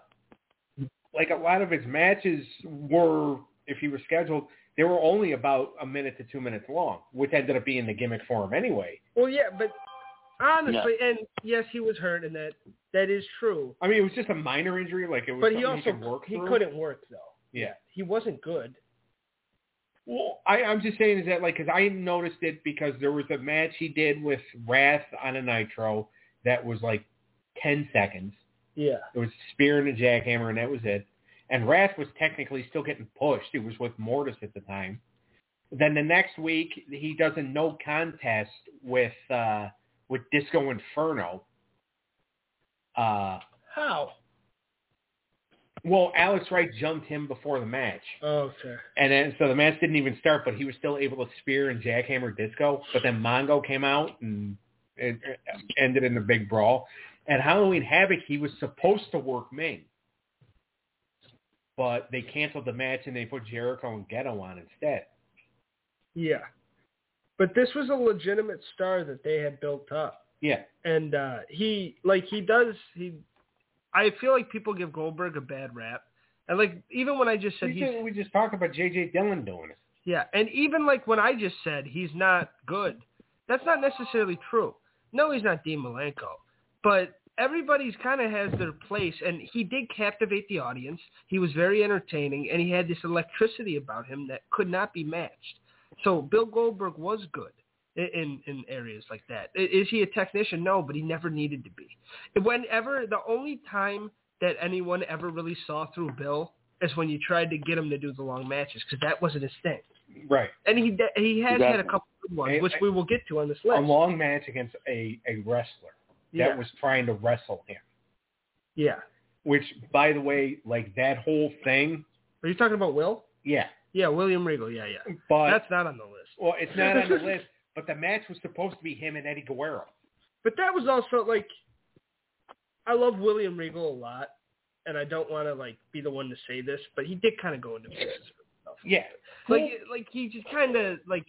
like a lot of his matches were, if he was scheduled, they were only about a minute to two minutes long, which ended up being the gimmick for him anyway. Well, yeah, but honestly, no. And yes, he was hurt, and that that is true. I mean, it was just a minor injury, like it was. But he also he, could work he couldn't work though. Yeah, he wasn't good. Well, I, I'm just saying is that like because I noticed it because there was a match he did with Wrath on a Nitro that was like ten seconds. Yeah, it was a spear and a jackhammer, and that was it. And Wrath was technically still getting pushed. It was with Mortis at the time. Then the next week he does a no contest with uh, with Disco Inferno. Uh, How? Well, Alex Wright jumped him before the match. Oh, okay. And then, so the match didn't even start, but he was still able to spear and jackhammer Disco. But then Mongo came out and it ended in a big brawl. And Halloween Havoc, he was supposed to work Ming. But they canceled the match and they put Jericho and Ghetto on instead. Yeah. But this was a legitimate star that they had built up. Yeah. And uh, he, like, he does, he... I feel like people give Goldberg a bad rap. And, like, even when I just said he's... We just talked about J J Dillon doing it. Yeah, and even, like, when I just said he's not good, that's not necessarily true. No, he's not Dean Malenko. But everybody's kind of has their place, and he did captivate the audience. He was very entertaining, and he had this electricity about him that could not be matched. So Bill Goldberg was good in, in areas like that. Is he a technician? No, but he never needed to be. Whenever, the only time that anyone ever really saw through Bill is when you tried to get him to do the long matches, because that wasn't his thing. Right. And he he has exactly. had a couple good ones, a, which we will get to on this list. A long match against a, a wrestler that yeah. was trying to wrestle him. Yeah. Which, by the way, like that whole thing. Are you talking about Will? Yeah. Yeah, William Regal. Yeah, yeah. But that's not on the list. Well, it's not on the list, but the match was supposed to be him and Eddie Guerrero. But that was also like, I love William Regal a lot, and I don't want to like be the one to say this, but he did kind of go into business stuff. Yeah. Like, like he just kind of like,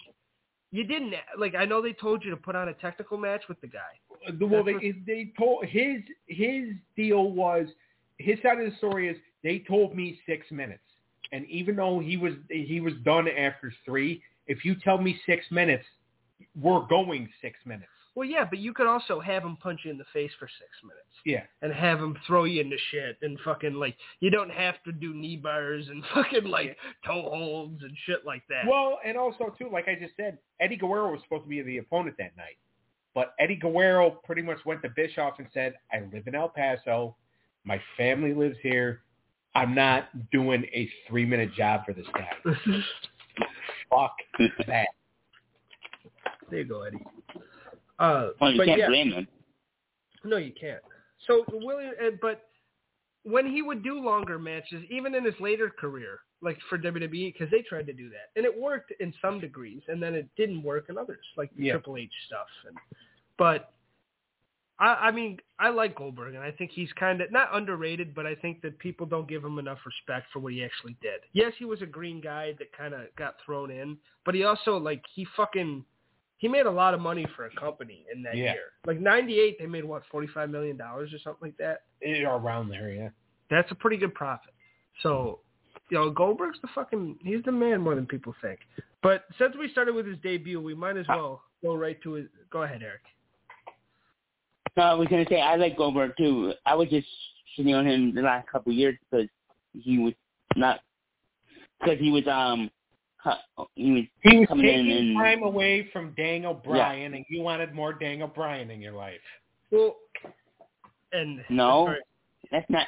you didn't like. I know they told you to put on a technical match with the guy. Well, they, what, they told his his deal was his side of the story is they told me six minutes, and even though he was he was done after three, if you tell me six minutes, we're going six minutes. Well, yeah, but you could also have him punch you in the face for six minutes. Yeah. And have him throw you into shit and fucking, like, you don't have to do knee bars and fucking, like, yeah. toe holds and shit like that. Well, and also, too, like I just said, Eddie Guerrero was supposed to be the opponent that night. But Eddie Guerrero pretty much went to Bischoff and said, I live in El Paso. My family lives here. I'm not doing a three-minute job for this guy. Fuck that. There you go, Eddie. Uh, well, you but can't yeah. blame him. No, you can't. So, William, but when he would do longer matches, even in his later career, like for W W E, because they tried to do that, and it worked in some degrees, and then it didn't work in others, like the yeah. Triple H stuff. And, but, I, I mean, I like Goldberg, and I think he's kind of, not underrated, but I think that people don't give him enough respect for what he actually did. Yes, he was a green guy that kind of got thrown in, but he also, like, he fucking... He made a lot of money for a company in that yeah. year. Like ninety-eight, they made, what, forty-five million dollars or something like that? It, around there, yeah. That's a pretty good profit. So, you know, Goldberg's the fucking, he's the man more than people think. But since we started with his debut, we might as well go right to his, go ahead, Eric. No, I was going to say, I like Goldberg, too. I was just shitting on him the last couple of years because he was not, because he was, um, He was, he was taking in and, time away from Dang O'Brien, yeah. and you wanted more Dang O'Brien in your life. Well, and no, sorry. that's not.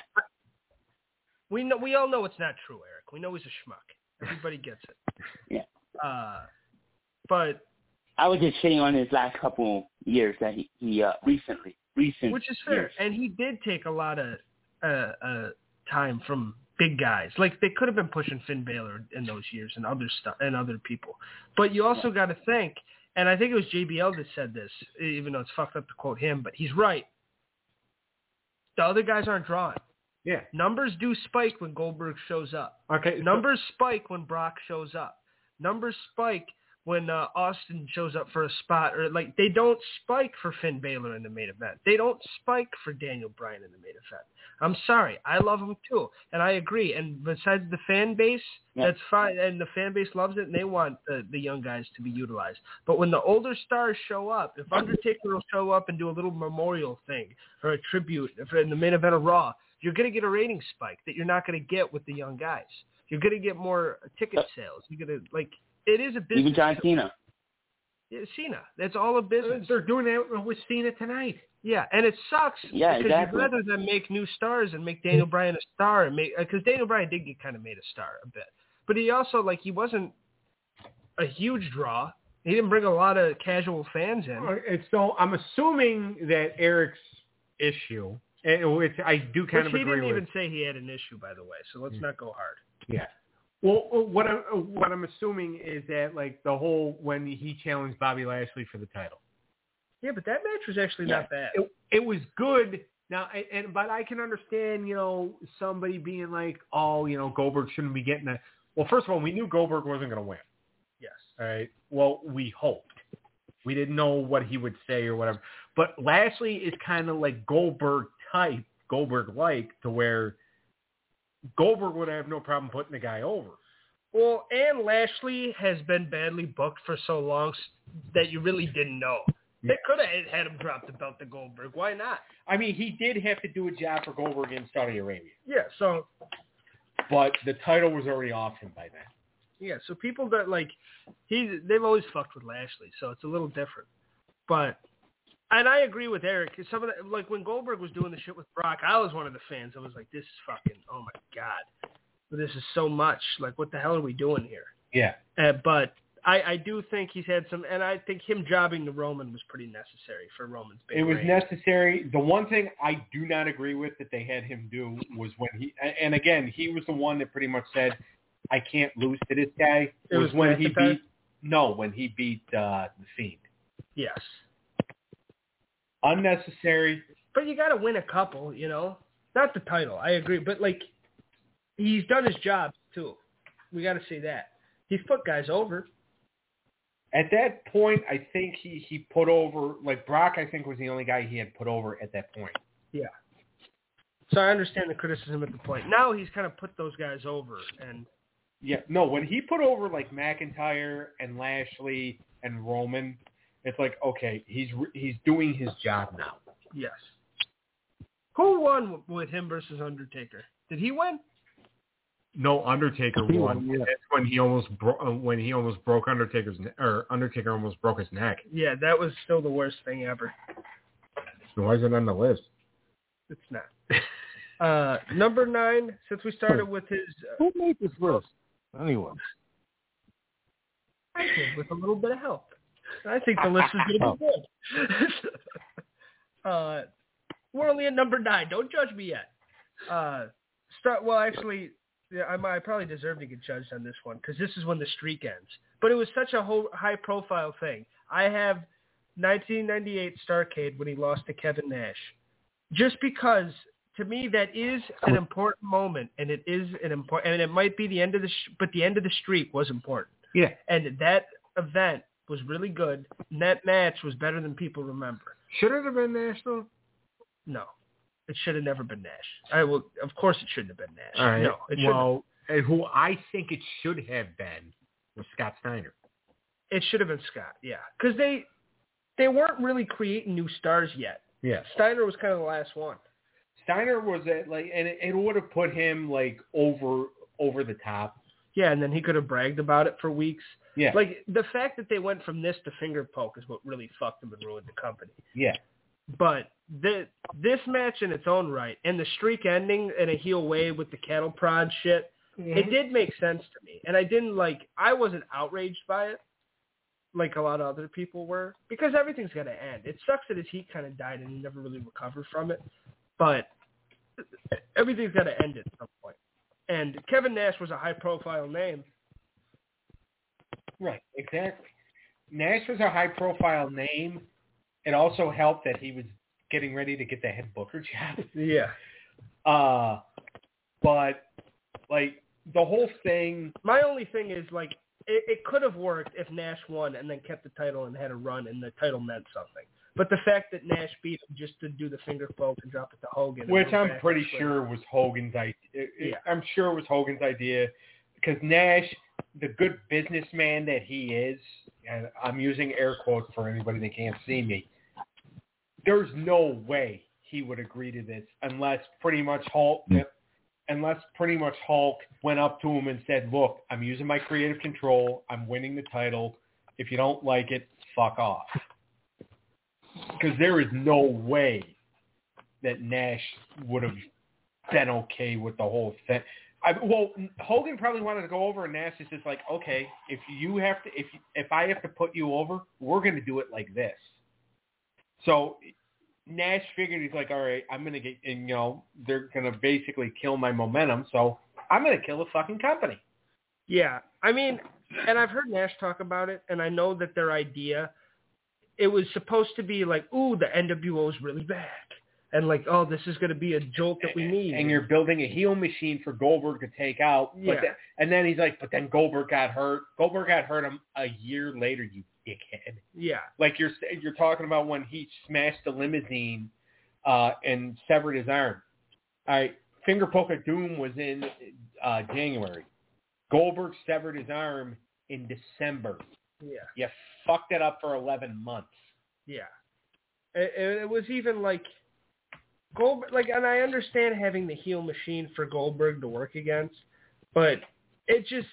We know. We all know it's not true, Eric. We know he's a schmuck. Everybody gets it. Yeah. Uh, but I was just shitting on his last couple years that he, he uh, recently, recent, which is fair. Years. And he did take a lot of uh, uh, time from. Big guys. Like, they could have been pushing Finn Balor in those years and other stuff and other people. But you also got to think, and I think it was J B L that said this, even though it's fucked up to quote him, but he's right. The other guys aren't drawing. Yeah. Numbers do spike when Goldberg shows up. Okay. Numbers so- spike when Brock shows up. Numbers spike when uh, Austin shows up for a spot. Or, like, they don't spike for Finn Balor in the main event. They don't spike for Daniel Bryan in the main event. I'm sorry. I love him, too. And I agree. And besides the fan base, yeah. that's fine. And the fan base loves it, and they want the, the young guys to be utilized. But when the older stars show up, if Undertaker will show up and do a little memorial thing or a tribute in the main event of Raw, you're going to get a rating spike that you're not going to get with the young guys. You're going to get more ticket sales. You're going to, like, it is a business. Even John Cena. Yeah, Cena. That's all a business. They're doing that with Cena tonight. Yeah, and it sucks yeah, because exactly. you'd rather than make new stars and make Daniel Bryan a star, and make because Daniel Bryan did get kind of made a star a bit, but he also like he wasn't a huge draw. He didn't bring a lot of casual fans in. And so I'm assuming that Eric's issue, which I do kind which of agree with. He didn't even say he had an issue, by the way. So let's mm. not go hard. Yeah. Well, what I'm what I'm assuming is that like the whole when he challenged Bobby Lashley for the title. Yeah, but that match was actually yeah. not bad. It, it was good. Now, and but I can understand, you know, somebody being like, oh, you know, Goldberg shouldn't be getting that. Well, first of all, we knew Goldberg wasn't going to win. Yes. All right. Well, we hoped. We didn't know what he would say or whatever. But Lashley is kind of like Goldberg type. Goldberg-like, to where Goldberg would have no problem putting the guy over. Well, and Lashley has been badly booked for so long that you really didn't know. They could have had him drop the belt to Goldberg. Why not? I mean, he did have to do a job for Goldberg in Saudi Arabia. Yeah, so... But the title was already off him by then. Yeah, so people that, like, he they've always fucked with Lashley, so it's a little different. But... And I agree with Eric. Some of the, like, when Goldberg was doing the shit with Brock, I was one of the fans. I was like, this is fucking, oh, my God. This is so much. Like, what the hell are we doing here? Yeah. Uh, but I, I do think he's had some, and I think him jobbing to Roman was pretty necessary for Roman's big It was reign. necessary. The one thing I do not agree with that they had him do was when he, and again, he was the one that pretty much said, I can't lose to this guy. It was, was when he beat, no, when he beat uh, The Fiend. Yes. Unnecessary. But you got to win a couple, you know? Not the title, I agree. But, like, he's done his job, too. We got to say that. He's put guys over. At that point, I think he, he put over, like, Brock, I think, was the only guy he had put over at that point. Yeah. So I understand the criticism at the point. Now he's kind of put those guys over. and Yeah, no, when he put over, like, McIntyre and Lashley and Roman, it's like, okay, he's he's doing his job now. Yes. Who won with him versus Undertaker? Did he win? No, Undertaker he won. won yeah. That's when he almost bro- when he almost broke Undertaker's ne- or Undertaker almost broke his neck. Yeah, that was still the worst thing ever. So why is it on the list? It's not. uh, number nine. Since we started with his, uh, who made this list? Anyone? I did, with a little bit of help. I think the list is going to be good. uh, we're only at number nine. Don't judge me yet. Uh, start. Well, actually, yeah, I, I probably deserve to get judged on this one because this is when the streak ends. But it was such a whole high-profile thing. I have nineteen ninety-eight Starcade when he lost to Kevin Nash. Just because, to me, that is an important moment, and it is an important, and it might be the end of the, sh- but the end of the streak was important. Yeah. And that event was really good, and that match was better than people remember. Should it have been Nash, though? No. It should have never been Nash. I will, of course it shouldn't have been Nash. All right. No, it well, and who I think it should have been was Scott Steiner. It should have been Scott, yeah. Because they, they weren't really creating new stars yet. Yeah. Steiner was kind of the last one. Steiner was at, like, and it, it would have put him, like, over over the top. Yeah, and then he could have bragged about it for weeks. Yeah. Like, the fact that they went from this to finger poke is what really fucked them and ruined the company. Yeah. But the, this match in its own right, and the streak ending in a heel way with the cattle prod shit, mm-hmm. It did make sense to me. And I didn't, like, I wasn't outraged by it like a lot of other people were, because everything's going to end. It sucks that his heat kind of died and he never really recovered from it. But everything's got to end at some point. And Kevin Nash was a high-profile name. Right, exactly. Nash was a high-profile name. It also helped that he was getting ready to get the head booker job. Yeah. Uh, but, like, the whole thing... My only thing is, like, it, it could have worked if Nash won and then kept the title and had a run and the title meant something. But the fact that Nash beat him just to do the finger poke and drop it to Hogan... Which I'm pretty sure was Hogan's idea. Yeah. I'm sure it was Hogan's idea because Nash... the good businessman that he is, and I'm using air quotes for anybody that can't see me, there's no way he would agree to this unless pretty much Hulk unless pretty much Hulk went up to him and said, look, I'm using my creative control. I'm winning the title. If you don't like it, fuck off. Because there is no way that Nash would have been okay with the whole thing. I, well, Hogan probably wanted to go over, and Nash is just like, okay, if you have to, if if I have to put you over, we're going to do it like this. So Nash figured he's like, all right, I'm going to get, and you know, they're going to basically kill my momentum, so I'm going to kill the fucking company. Yeah, I mean, and I've heard Nash talk about it, and I know that their idea, it was supposed to be like, ooh, the N W O is really bad. And like, oh, this is going to be a jolt that we need. And you're building a heel machine for Goldberg to take out. Yeah. But then, and then he's like, but then Goldberg got hurt. Goldberg got hurt a year later, you dickhead. Yeah. Like you're you're talking about when he smashed the limousine uh, and severed his arm. All right. Finger Poke of Doom was in uh, January. Goldberg severed his arm in December. Yeah. You fucked it up for eleven months. Yeah. And it, it was even like Goldberg, like, and I understand having the heel machine for Goldberg to work against, but it just,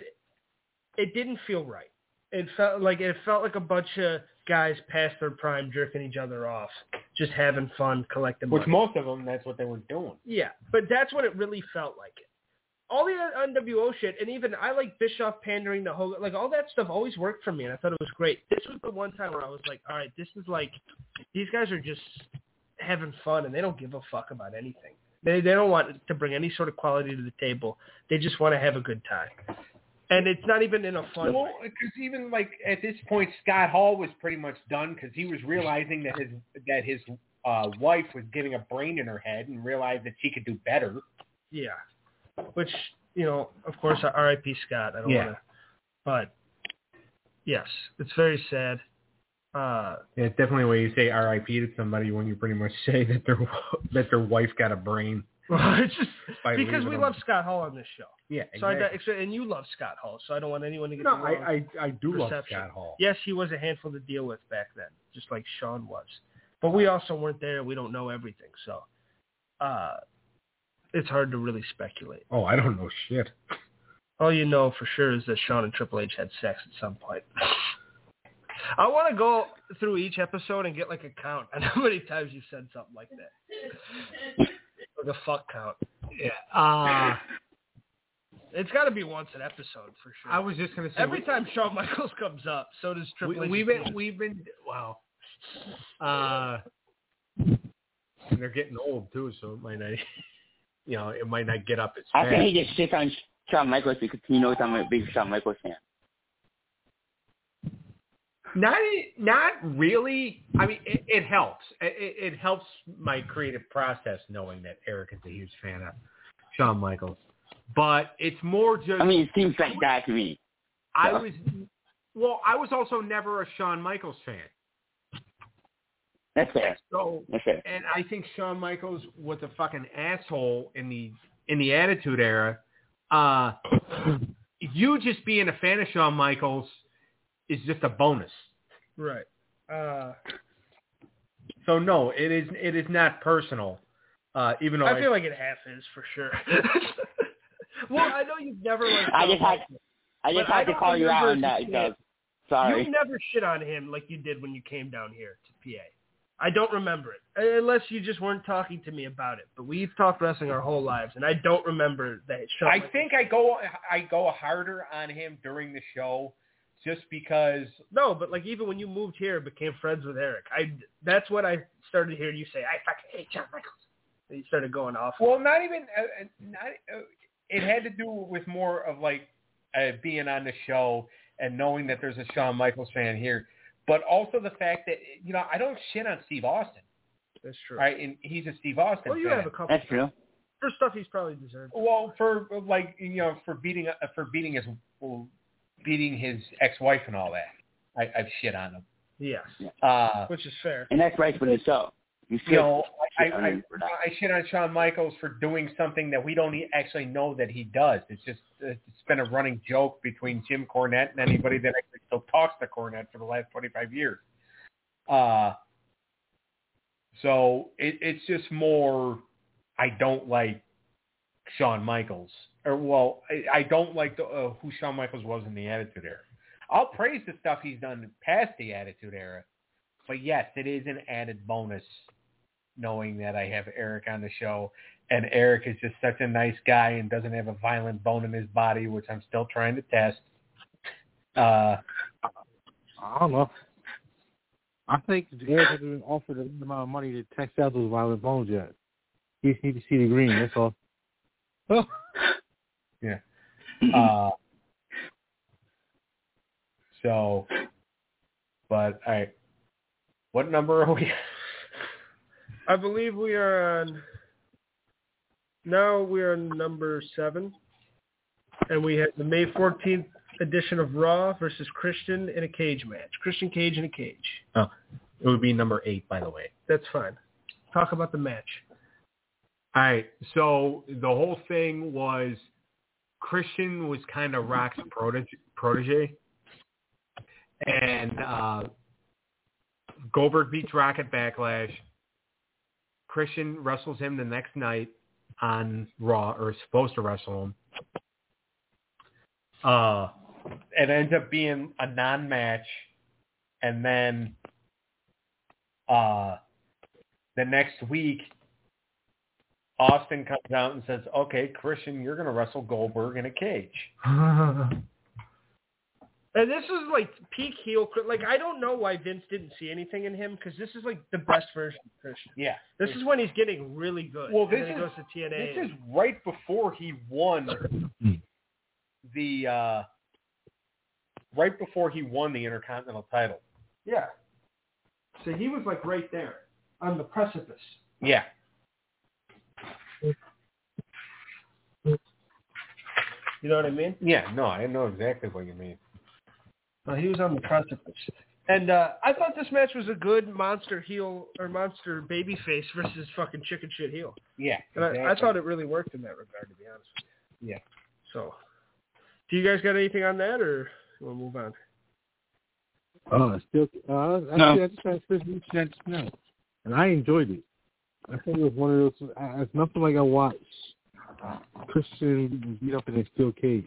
it didn't feel right. It felt like it felt like a bunch of guys past their prime jerking each other off, just having fun, collecting money. Which most of them, that's what they were doing. Yeah, but that's what it really felt like. All the N W O shit, and even I like Bischoff pandering to Hogan, like all that stuff always worked for me, and I thought it was great. This was the one time where I was like, all right, this is like, these guys are just having fun, and they don't give a fuck about anything. They they don't want to bring any sort of quality to the table. They just want to have a good time. And it's not even in a fun well, way. Because even like at this point, Scott Hall was pretty much done because he was realizing that his that his uh, wife was getting a brain in her head and realized that she could do better. Yeah, which you know, of course, R I P Scott. I don't yeah. want to, but yes, it's very sad. Uh, yeah, it's definitely when you say R I P to somebody when you pretty much say that their that their wife got a brain. Well, it's just because we love Scott Hall on this show. Yeah, exactly. So I got, and you love Scott Hall, so I don't want anyone to get no, the wrong I, I, I do perception. Love Scott Hall. Yes, he was a handful to deal with back then, just like Shawn was. But we also weren't there. We don't know everything, so uh, it's hard to really speculate. Oh, I don't know shit. All you know for sure is that Shawn and Triple H had sex at some point. I want to go through each episode and get like a count on how many times you said something like that. The fuck count. Yeah. Uh, it's got to be once an episode for sure. I was just going to say. Every we, time Shawn Michaels comes up, so does Triple we, H. We've been, we've been, wow. Uh, and they're getting old too, so it might not, you know, it might not get up as fast. How can he just shit on Shawn Michaels because he knows I'm a big Shawn Michaels fan? Not, not really. I mean, it, it helps. It, it helps my creative process knowing that Eric is a huge fan of Shawn Michaels. But it's more just... I mean, it seems like that to me. I was... Well, I was also never a Shawn Michaels fan. That's fair. So, That's fair. And I think Shawn Michaels was a fucking asshole in the in the Attitude Era. Uh, you just being a fan of Shawn Michaels... It's just a bonus, right? Uh, so no, it is. It is not personal, uh, even though I, I feel like it half is for sure. Well, I know you've never. Like, I just had. I just had to call you out on that, Doug. Sorry. You never shit on him like you did when you came down here to P A. I don't remember it unless you just weren't talking to me about it. But we've talked wrestling our whole lives, and I don't remember that. I think I go. I go harder on him during the show. Just because... No, but like even when you moved here and became friends with Eric, I, that's when I started hearing you say, I fucking hate Shawn Michaels. And you started going off. Well, not even... Uh, not, uh, it had to do with more of like uh, being on the show and knowing that there's a Shawn Michaels fan here, but also the fact that, you know, I don't shit on Steve Austin. That's true. Right? And he's a Steve Austin fan. Well, you fan. have a couple... That's true. For stuff he's probably deserved. Well, for like, you know, for beating, uh, for beating his... Well, beating his ex-wife and all that. I, I've shit on him. Yes. Uh, Which is fair. And that's right for the show. You, you know, I, I, I, I shit on Shawn Michaels for doing something that we don't actually know that he does. It's just, it's been a running joke between Jim Cornette and anybody that actually still talks to Cornette for the last twenty-five years. Uh, so it, it's just more, I don't like Shawn Michaels. Or, well, I, I don't like the, uh, who Shawn Michaels was in the Attitude Era. I'll praise the stuff he's done past the Attitude Era. But, yes, it is an added bonus knowing that I have Eric on the show. And Eric is just such a nice guy and doesn't have a violent bone in his body, which I'm still trying to test. Uh, I don't know. I think Eric hasn't been offered a good amount of money to test out those violent bones yet. You just need to see the green, that's all. Oh. Yeah. Uh, so, but all right. What number are we? I believe we are on. Now we are on number seven, and we have the May fourteenth edition of Raw versus Christian in a cage match. Christian Cage in a cage. Oh, it would be number eight, by the way. That's fine. Talk about the match. All right. So the whole thing was Christian was kind of Rock's protege. And uh, Goldberg beats Rock at Backlash. Christian wrestles him the next night on Raw, or is supposed to wrestle him. Uh, it ends up being a non-match. And then uh, the next week, Austin comes out and says, okay, Christian, you're going to wrestle Goldberg in a cage. And this is like peak heel. Like, I don't know why Vince didn't see anything in him, because this is like the best version of Christian. Yeah. This is when he's getting really good. Well, this, is, goes to T N A this is right before he won the uh, right before he won the Intercontinental title. Yeah. So he was like right there on the precipice. Yeah. You know what I mean? Yeah, no, I know exactly what you mean. Well, he was on the precipice. And uh, I thought this match was a good monster heel or monster babyface versus fucking chicken shit heel. Yeah. And exactly. I, I thought it really worked in that regard, to be honest with you. Yeah. So, do you guys got anything on that, or we'll move on? Oh, uh, still, uh, no. I, I just tried to finish that now, and I enjoyed it. I think it was one of those, I, it's nothing like I watched Christian beat up in a steel cage.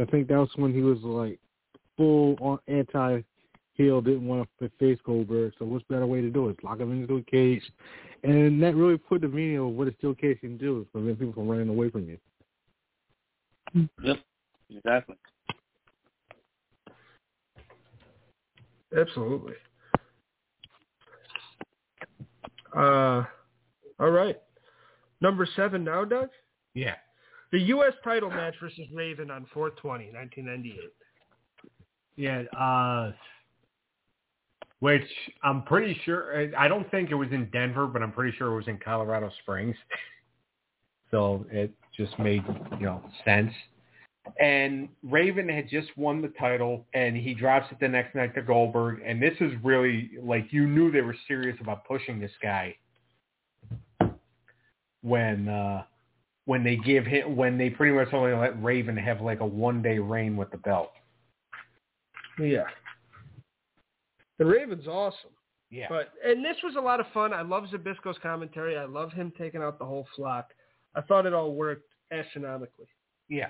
I think that was when he was like full on anti-heel, didn't want to face Goldberg. So what's a better way to do it? Lock him into a cage, and that really put the meaning of what a steel cage can do, prevent people from running away from you. Yep, exactly. Absolutely. Uh, all right. Number seven now, Doug? Yeah. The U S title match versus Raven on four twenty, nineteen ninety-eight. Yeah, uh, which I'm pretty sure, I don't think it was in Denver, but I'm pretty sure it was in Colorado Springs. So it just made, you know, sense. And Raven had just won the title, and he drops it the next night to Goldberg. And this is really, like, you knew they were serious about pushing this guy when uh, when they give him, when they pretty much only let Raven have, like, a one-day reign with the belt. Yeah. The Raven's awesome. Yeah. But and this was a lot of fun. I love Zabisco's commentary. I love him taking out the whole flock. I thought it all worked astronomically. Yeah.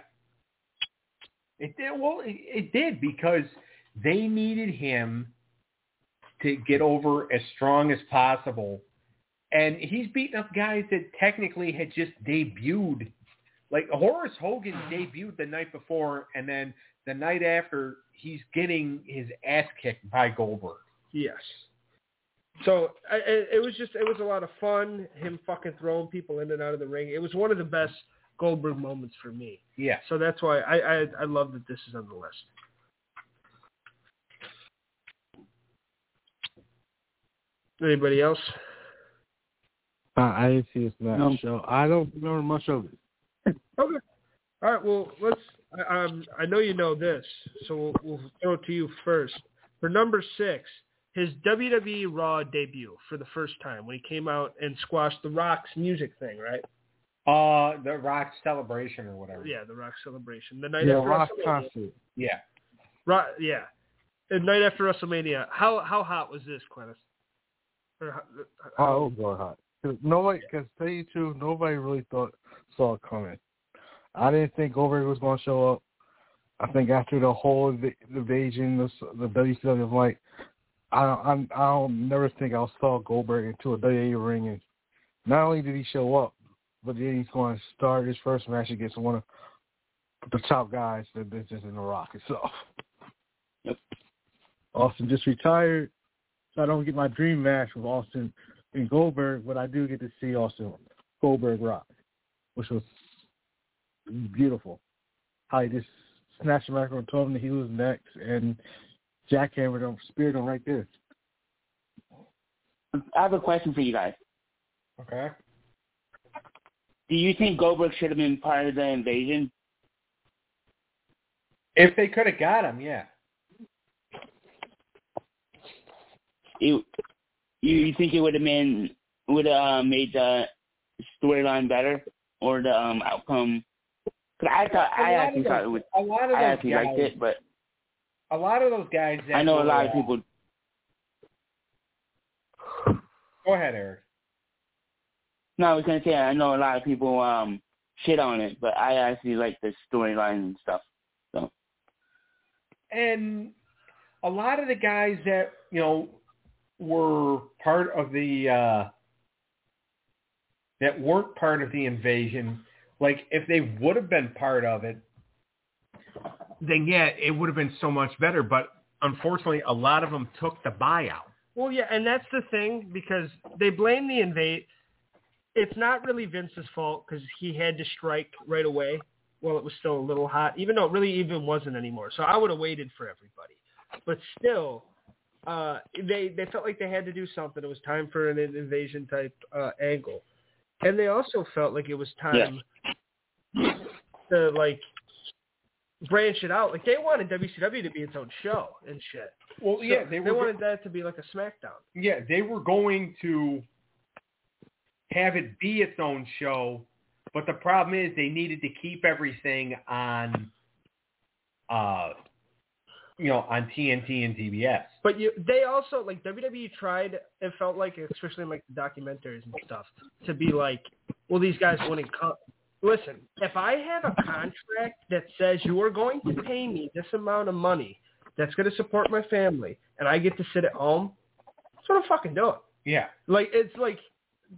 It did, well, it, it did, because they needed him to get over as strong as possible. And he's beating up guys that technically had just debuted. Like Horace Hogan debuted the night before, and then the night after, he's getting his ass kicked by Goldberg. Yes. So I, it was just, it was a lot of fun, him fucking throwing people in and out of the ring. It was one of the best Goldberg moments for me. Yeah. So that's why I, I, I love that this is on the list. Anybody else? Uh, I didn't see this match. No. So I don't remember much of it. Okay. All right. Well, let's. I, um, I know you know this, so we'll, we'll throw it to you first. For number six, his W W E Raw debut for the first time when he came out and squashed the Rock's music thing, right? Uh, the Rock celebration or whatever. Yeah, the Rock celebration. The night yeah, after Rock concert. Yeah. Rock, yeah. The night after WrestleMania. How how hot was this, Clintus? Or, how, oh, it was going hot. Cause nobody, because yeah. tell you the truth, nobody really thought saw it coming. I didn't think Goldberg was going to show up. I think after the whole inv- invasion, the, the W C W was like, I I I'll never think I'll saw Goldberg into a W W E ring. And not only did he show up, but then he's going to start his first match against one of the top guys that is in the Rock itself. Yep. Austin just retired, so I don't get my dream match with Austin and Goldberg, but I do get to see Austin Goldberg Rock, which was beautiful. How he just snatched him back and told him that he was next, and jackhammered him, speared him right there. I have a question for you guys. Okay. Do you think Goldberg should have been part of the invasion? If they could have got him, yeah. You, you think it would have been would have uh, made the storyline better or the um, outcome? Because I thought I actually thought it was, a lot of I actually guys, liked it, but a lot of those guys. That I know a lot of people. Go ahead, Eric. No, I was gonna say I know a lot of people um, shit on it, but I actually like the storyline and stuff. So, and a lot of the guys that you know were part of the uh, that weren't part of the invasion, like if they would have been part of it, then yeah, it would have been so much better. But unfortunately, a lot of them took the buyout. Well, yeah, and that's the thing, because they blame the invade. It's not really Vince's fault because he had to strike right away while it was still a little hot, even though it really even wasn't anymore. So I would have waited for everybody. But still, uh, they, they felt like they had to do something. It was time for an invasion-type uh, angle. And they also felt like it was time yeah. to, like, branch it out. Like, they wanted W C W to be its own show and shit. Well, so yeah, they, were, they wanted that to be like a SmackDown. Yeah, they were going to have it be its own show, but the problem is they needed to keep everything on, uh, you know, on T N T and T B S. But you, they also, like, W W E tried, it felt like, especially in, like, the documentaries and stuff, to be like, well, these guys wouldn't come. Listen, if I have a contract that says you are going to pay me this amount of money that's going to support my family, and I get to sit at home, that's what I'm fucking doing. Yeah. Like, it's like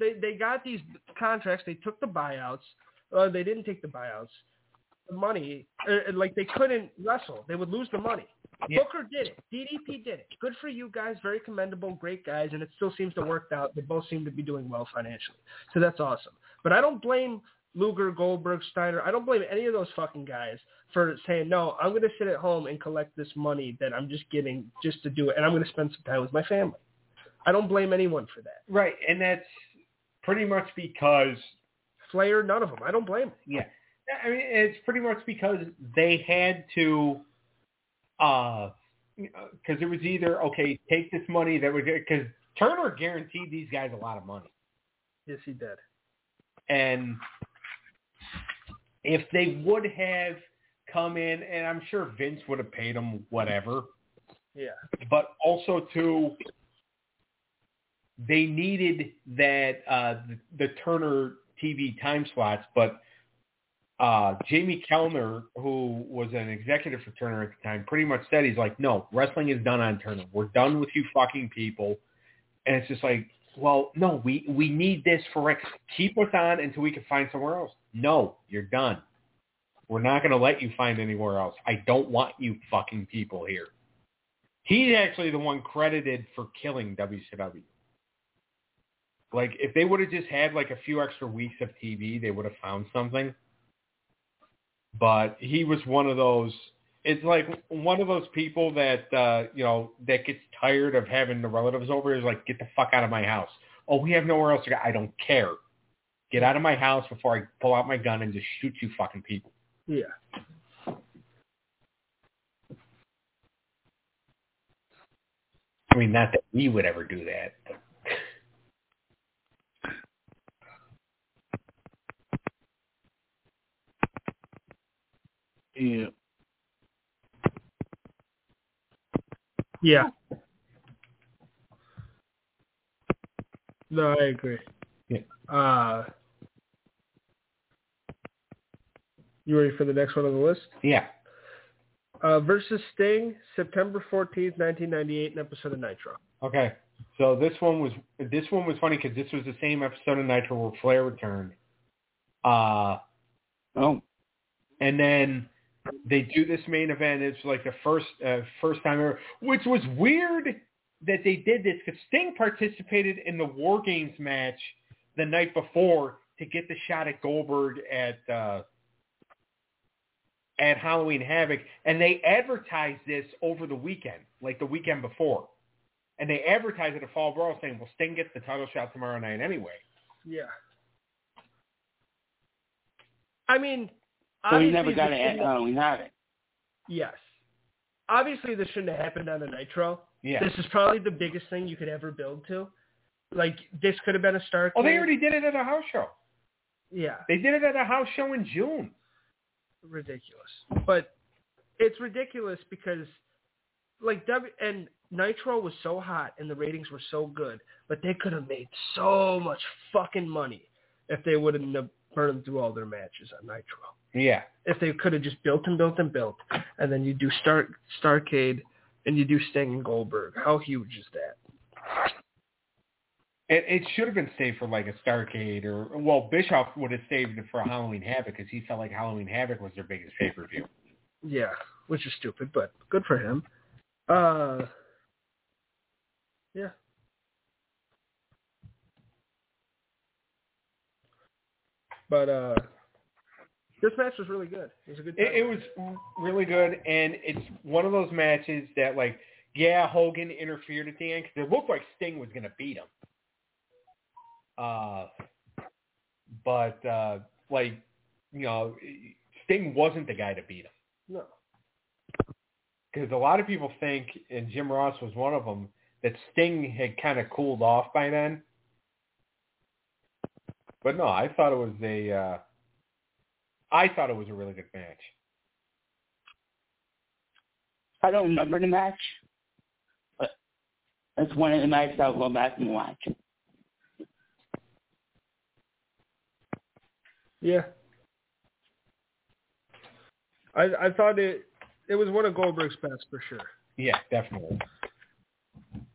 they, they got these contracts. They took the buyouts. Uh, they didn't take the buyouts. The money, uh, like, they couldn't wrestle. They would lose the money. Yeah. Booker did it. D D P did it. Good for you guys. Very commendable. Great guys. And it still seems to work out. They both seem to be doing well financially. So that's awesome. But I don't blame Luger, Goldberg, Steiner. I don't blame any of those fucking guys for saying, no, I'm going to sit at home and collect this money that I'm just getting just to do it, and I'm going to spend some time with my family. I don't blame anyone for that. Right, and that's pretty much because Flair, none of them. I don't blame them. Yeah. I mean, it's pretty much because they had to, because uh, it was either, okay, take this money that would, because Turner guaranteed these guys a lot of money. Yes, he did. And if they would have come in, and I'm sure Vince would have paid them whatever. Yeah. But also, too, they needed that uh, the, the Turner T V time slots, but uh, Jamie Kellner, who was an executive for Turner at the time, pretty much said, he's like, no, wrestling is done on Turner. We're done with you fucking people. And it's just like, well, no, we, we need this for X. Keep us on until we can find somewhere else. No, you're done. We're not going to let you find anywhere else. I don't want you fucking people here. He's actually the one credited for killing W C W. Like, if they would have just had, like, a few extra weeks of T V, they would have found something. But he was one of those, it's like one of those people that, uh, you know, that gets tired of having the relatives over. Is like, get the fuck out of my house. Oh, we have nowhere else to go. I don't care. Get out of my house before I pull out my gun and just shoot you fucking people. Yeah. I mean, not that we would ever do that. But. Yeah. Yeah. No, I agree. Yeah. Uh, you ready for the next one on the list? Yeah. Uh, versus Sting, September fourteenth, nineteen ninety-eight, an episode of Nitro. Okay. So this one was this one was funny because this was the same episode of Nitro where Flair returned. Uh, oh. And then they do this main event. It's like the first uh, first time ever, which was weird that they did this because Sting participated in the War Games match the night before to get the shot at Goldberg at uh, at Halloween Havoc, and they advertised this over the weekend, like the weekend before, and they advertised it at Fall Brawl saying, "Well, Sting gets the title shot tomorrow night anyway." Yeah. I mean. So we never got it. Uh, we had it. Yes. Obviously, this shouldn't have happened on the Nitro. Yeah. This is probably the biggest thing you could ever build to. Like, this could have been a Starcade. Oh, they already did it at a house show. Yeah. They did it at a house show in June. Ridiculous. But it's ridiculous because, like, W and Nitro was so hot and the ratings were so good, but they could have made so much fucking money if they wouldn't have burned through all their matches on Nitro. Yeah. If they could have just built and built and built, and then you do Star Starcade and you do Sting and Goldberg. How huge is that? It, it should have been saved for like a Starcade, or, well, Bischoff would have saved it for a Halloween Havoc because he felt like Halloween Havoc was their biggest pay-per-view. Yeah, which is stupid, but good for him. Uh, yeah. But uh, this match was really good. It was a good time. It, it was really good, and it's one of those matches that, like, yeah, Hogan interfered at the end because it looked like Sting was going to beat him. Uh, but, uh, like, you know, Sting wasn't the guy to beat him. No. Because a lot of people think, and Jim Ross was one of them, that Sting had kind of cooled off by then. But no, I thought it was a, uh, I thought it was a really good match. I don't remember the match, but it's one of the matches I'll go back and watch. Yeah. I I thought it it was one of Goldberg's best for sure. Yeah, definitely.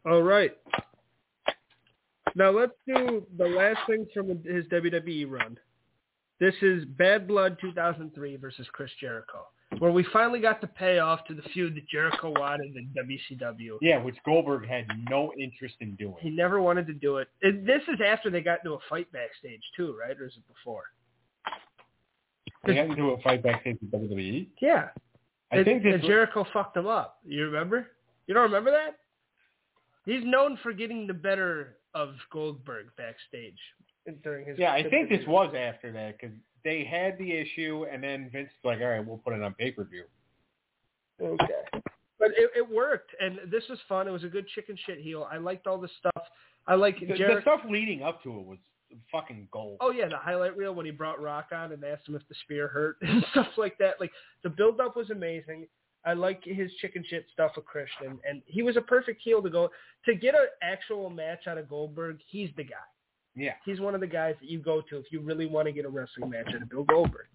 All right. Now let's do the last thing from his W W E run. This is Bad Blood two thousand three versus Chris Jericho, where we finally got the payoff to the feud that Jericho wanted in W C W. Yeah, which Goldberg had no interest in doing. He never wanted to do it. And this is after they got into a fight backstage too, right? Or is it before? They got into a fight backstage in W W E? Yeah. I and, think and Jericho was... fucked him up. You remember? You don't remember that? He's known for getting the better of Goldberg backstage. During his yeah, I think this was after that, because they had the issue, and then Vince was like, all right, we'll put it on pay-per-view. Okay. But it, it worked, and this was fun. It was a good chicken shit heel. I liked all the stuff. I like the, Jer- the stuff leading up to it was fucking gold. Oh, yeah, the highlight reel when he brought Rock on and asked him if the spear hurt and stuff like that. Like, the build-up was amazing. I like his chicken shit stuff with Christian, and he was a perfect heel to go. To get an actual match out of Goldberg, he's the guy. Yeah. He's one of the guys that you go to if you really want to get a wrestling match out of Bill Goldberg.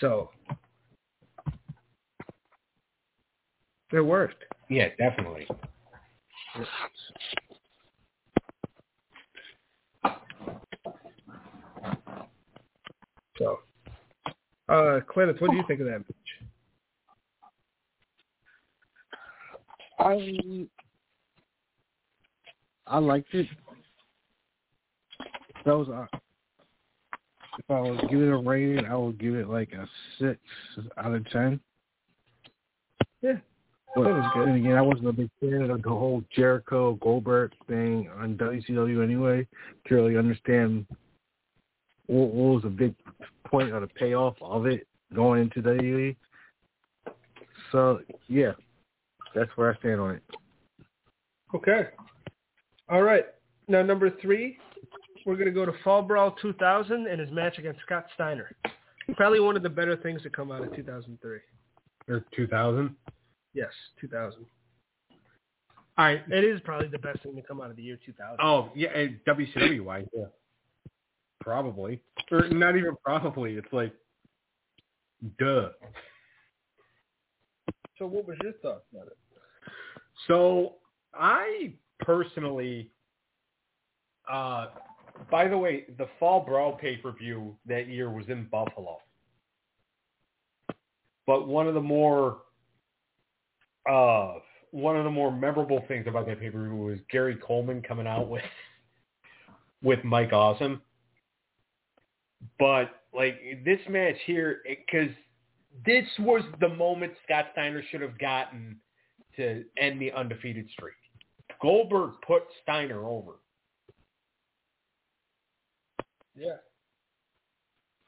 So, it worked. Yeah, definitely. So, uh, Clint, what do you think of that match? I, I liked it. That was uh, if I would give it a rating, I would give it like a six out of ten. Yeah, but that was good. And again, I wasn't a big fan of the whole Jericho Goldberg thing on W C W anyway. To really understand what, what was the big point or the payoff of it going into W W E. So yeah, that's where I stand on it. Okay. All right. Now number three. We're going to go to Fall Brawl two thousand and his match against Scott Steiner. Probably one of the better things to come out of two thousand three. Or two thousand? Yes, two thousand. All right. It is probably the best thing to come out of the year two thousand. Oh, yeah, W C W-wise, yeah. Probably. Or not even probably. It's like, duh. So what was your thoughts about it? So I personally... Uh, By the way, the Fall Brawl pay-per-view that year was in Buffalo. But one of the more uh, one of the more memorable things about that pay-per-view was Gary Coleman coming out with with Mike Awesome. But like this match here, because this was the moment Scott Steiner should have gotten to end the undefeated streak. Goldberg put Steiner over. Yeah.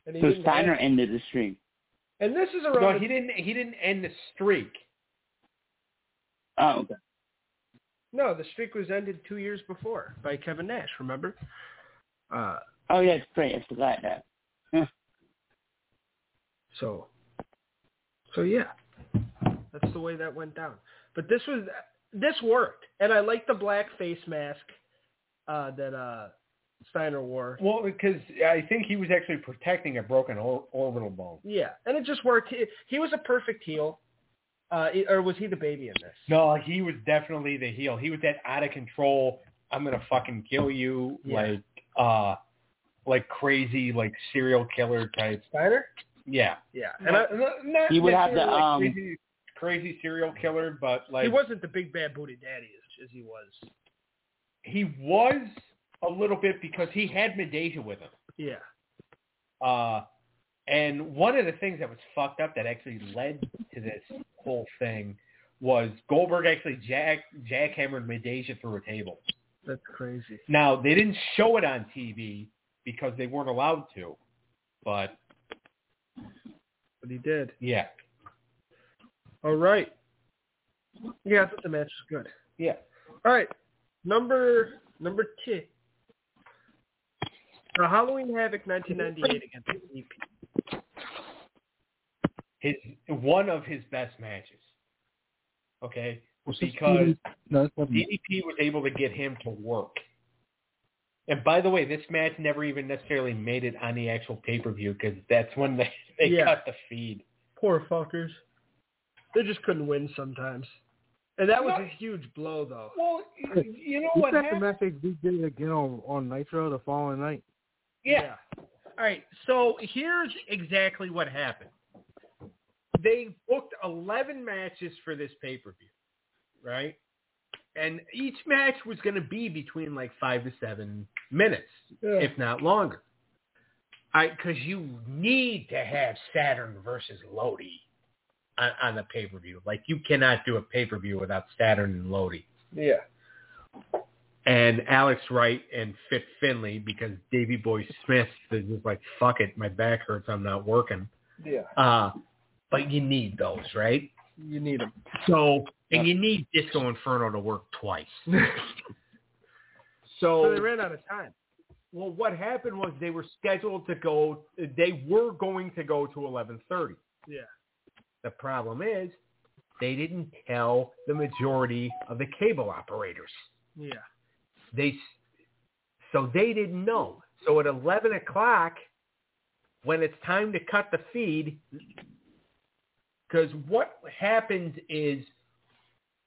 And he so Steiner end. ended the streak. And this is around... No, he didn't, he didn't end the streak. Oh, okay. No, the streak was ended two years before by Kevin Nash, remember? Uh, oh, yeah, it's great. I forgot that. Yeah. So, so yeah, that's the way that went down. But this was this worked, and I like the black face mask uh, that uh, Steiner wore. Well, because I think he was actually protecting a broken or- orbital bone. Yeah, and it just worked. He, he was a perfect heel. Uh, or was he the baby in this? No, he was definitely the heel. He was that out of control, I'm going to fucking kill you, yeah. like uh, like crazy, like serial killer type. Steiner? Yeah. Yeah. And not, I, not he would have the... Like um, crazy, crazy serial killer, but like... He wasn't the big bad booty daddy as, as he was. He was a little bit because he had Medeja with him. Yeah. Uh, and one of the things that was fucked up that actually led to this whole thing was Goldberg actually jack jackhammered Medeja through a table. That's crazy. Now, they didn't show it on T V because they weren't allowed to, but... But he did. Yeah. All right. Yeah, I thought the match was good. Yeah. All right. Number number two. The Halloween Havoc nineteen ninety-eight against D D P. His one of his best matches. Okay, because D D P was able to get him to work. And by the way, this match never even necessarily made it on the actual pay-per-view because that's when they, they yeah. cut the feed. Poor fuckers. They just couldn't win sometimes. And that was no. a huge blow, though. Well, you know what happened? The match they did again on, on Nitro the following night. Yeah. yeah. All right, so here's exactly what happened. They booked eleven matches for this pay-per-view, right? And each match was going to be between like five to seven minutes, yeah. if not longer. I because you need to have Saturn versus Lodi on, on the pay-per-view. Like you cannot do a pay-per-view without Saturn and Lodi. Yeah. And Alex Wright and Fit Finley, because Davey Boy Smith is just like, fuck it, my back hurts, I'm not working. Yeah. Uh, but you need those, right? You need them. So, and you need Disco Inferno to work twice. so, so they ran out of time. Well, what happened was they were scheduled to go, they were going to go to eleven thirty. Yeah. The problem is they didn't tell the majority of the cable operators. Yeah. They, so they didn't know. So at eleven o'clock, when it's time to cut the feed, because what happens is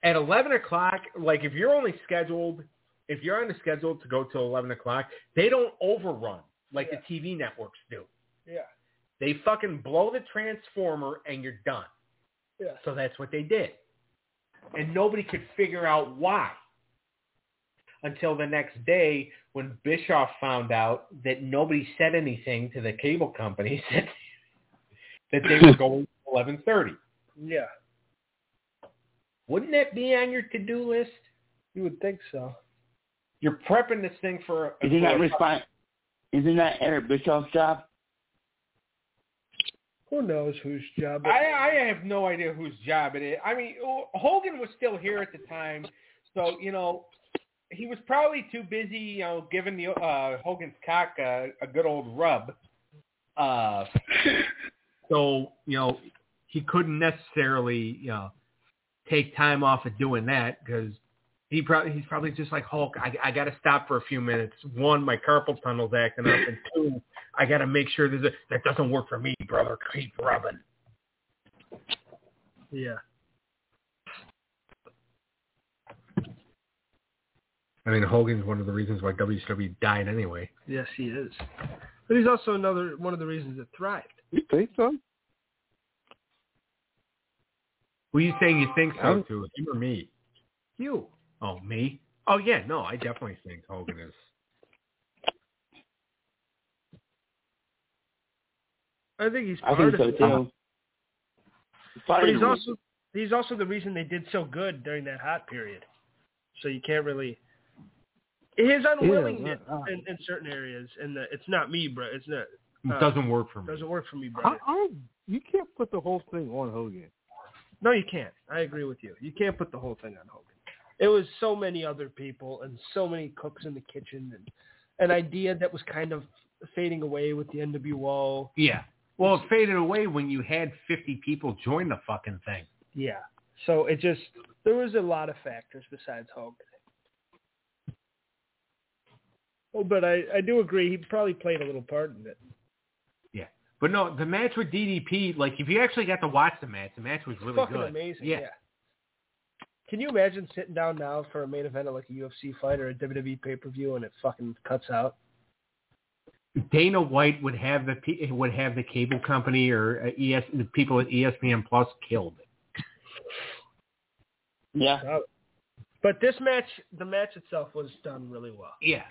at eleven o'clock, like if you're only scheduled, if you're on the schedule to go till eleven o'clock, they don't overrun like yeah. the T V networks do. Yeah. They fucking blow the transformer and you're done. Yeah. So that's what they did. And nobody could figure out why until the next day when Bischoff found out that nobody said anything to the cable companies that, that they were going Eleven thirty. Yeah. Wouldn't that be on your to-do list? You would think so. You're prepping this thing for. A isn't that response? Isn't that Eric Bischoff's job? Who knows whose job? It I, I have no idea whose job it is. I mean, Hogan was still here at the time, so you know he was probably too busy, you know, giving the uh, Hogan's cock a, a good old rub. Uh. So, you know, he couldn't necessarily, you know, take time off of doing that because he probably he's probably just like Hulk. I, I got to stop for a few minutes. One, my carpal tunnel's acting up, and two, I got to make sure there's a, that doesn't work for me, brother. Keep rubbing. Yeah. I mean, Hogan's one of the reasons why W C W died anyway. Yes, he is. But he's also another one of the reasons it thrived. You think so? Who are you saying you think so to? You or me? You. Oh, me? Oh, yeah, no, I definitely think Hogan is. I think he's part I think of so it. Too. But he's also, he's also the reason they did so good during that hot period. So you can't really... His unwillingness yeah, uh, in, in certain areas, and the, it's not me, bro, it's not... It doesn't work for me. Doesn't work for me, brother. I, I, you can't put the whole thing on Hogan. No, you can't. I agree with you. You can't put the whole thing on Hogan. It was so many other people and so many cooks in the kitchen and an idea that was kind of fading away with the N W O. Yeah. Well, it faded away when you had fifty people join the fucking thing. Yeah. So it just, there was a lot of factors besides Hogan. Oh, but I, I do agree. He probably played a little part in it. Yeah. But no, the match with D D P, like if you actually got to watch the match, the match was really fucking good. Amazing. Yeah. yeah. Can you imagine sitting down now for a main event of like a U F C fight or a W W E pay-per-view and it fucking cuts out? Dana White would have the would have the cable company or E S the people at E S P N Plus killed. Yeah, uh, but this match, the match itself was done really well. Yeah.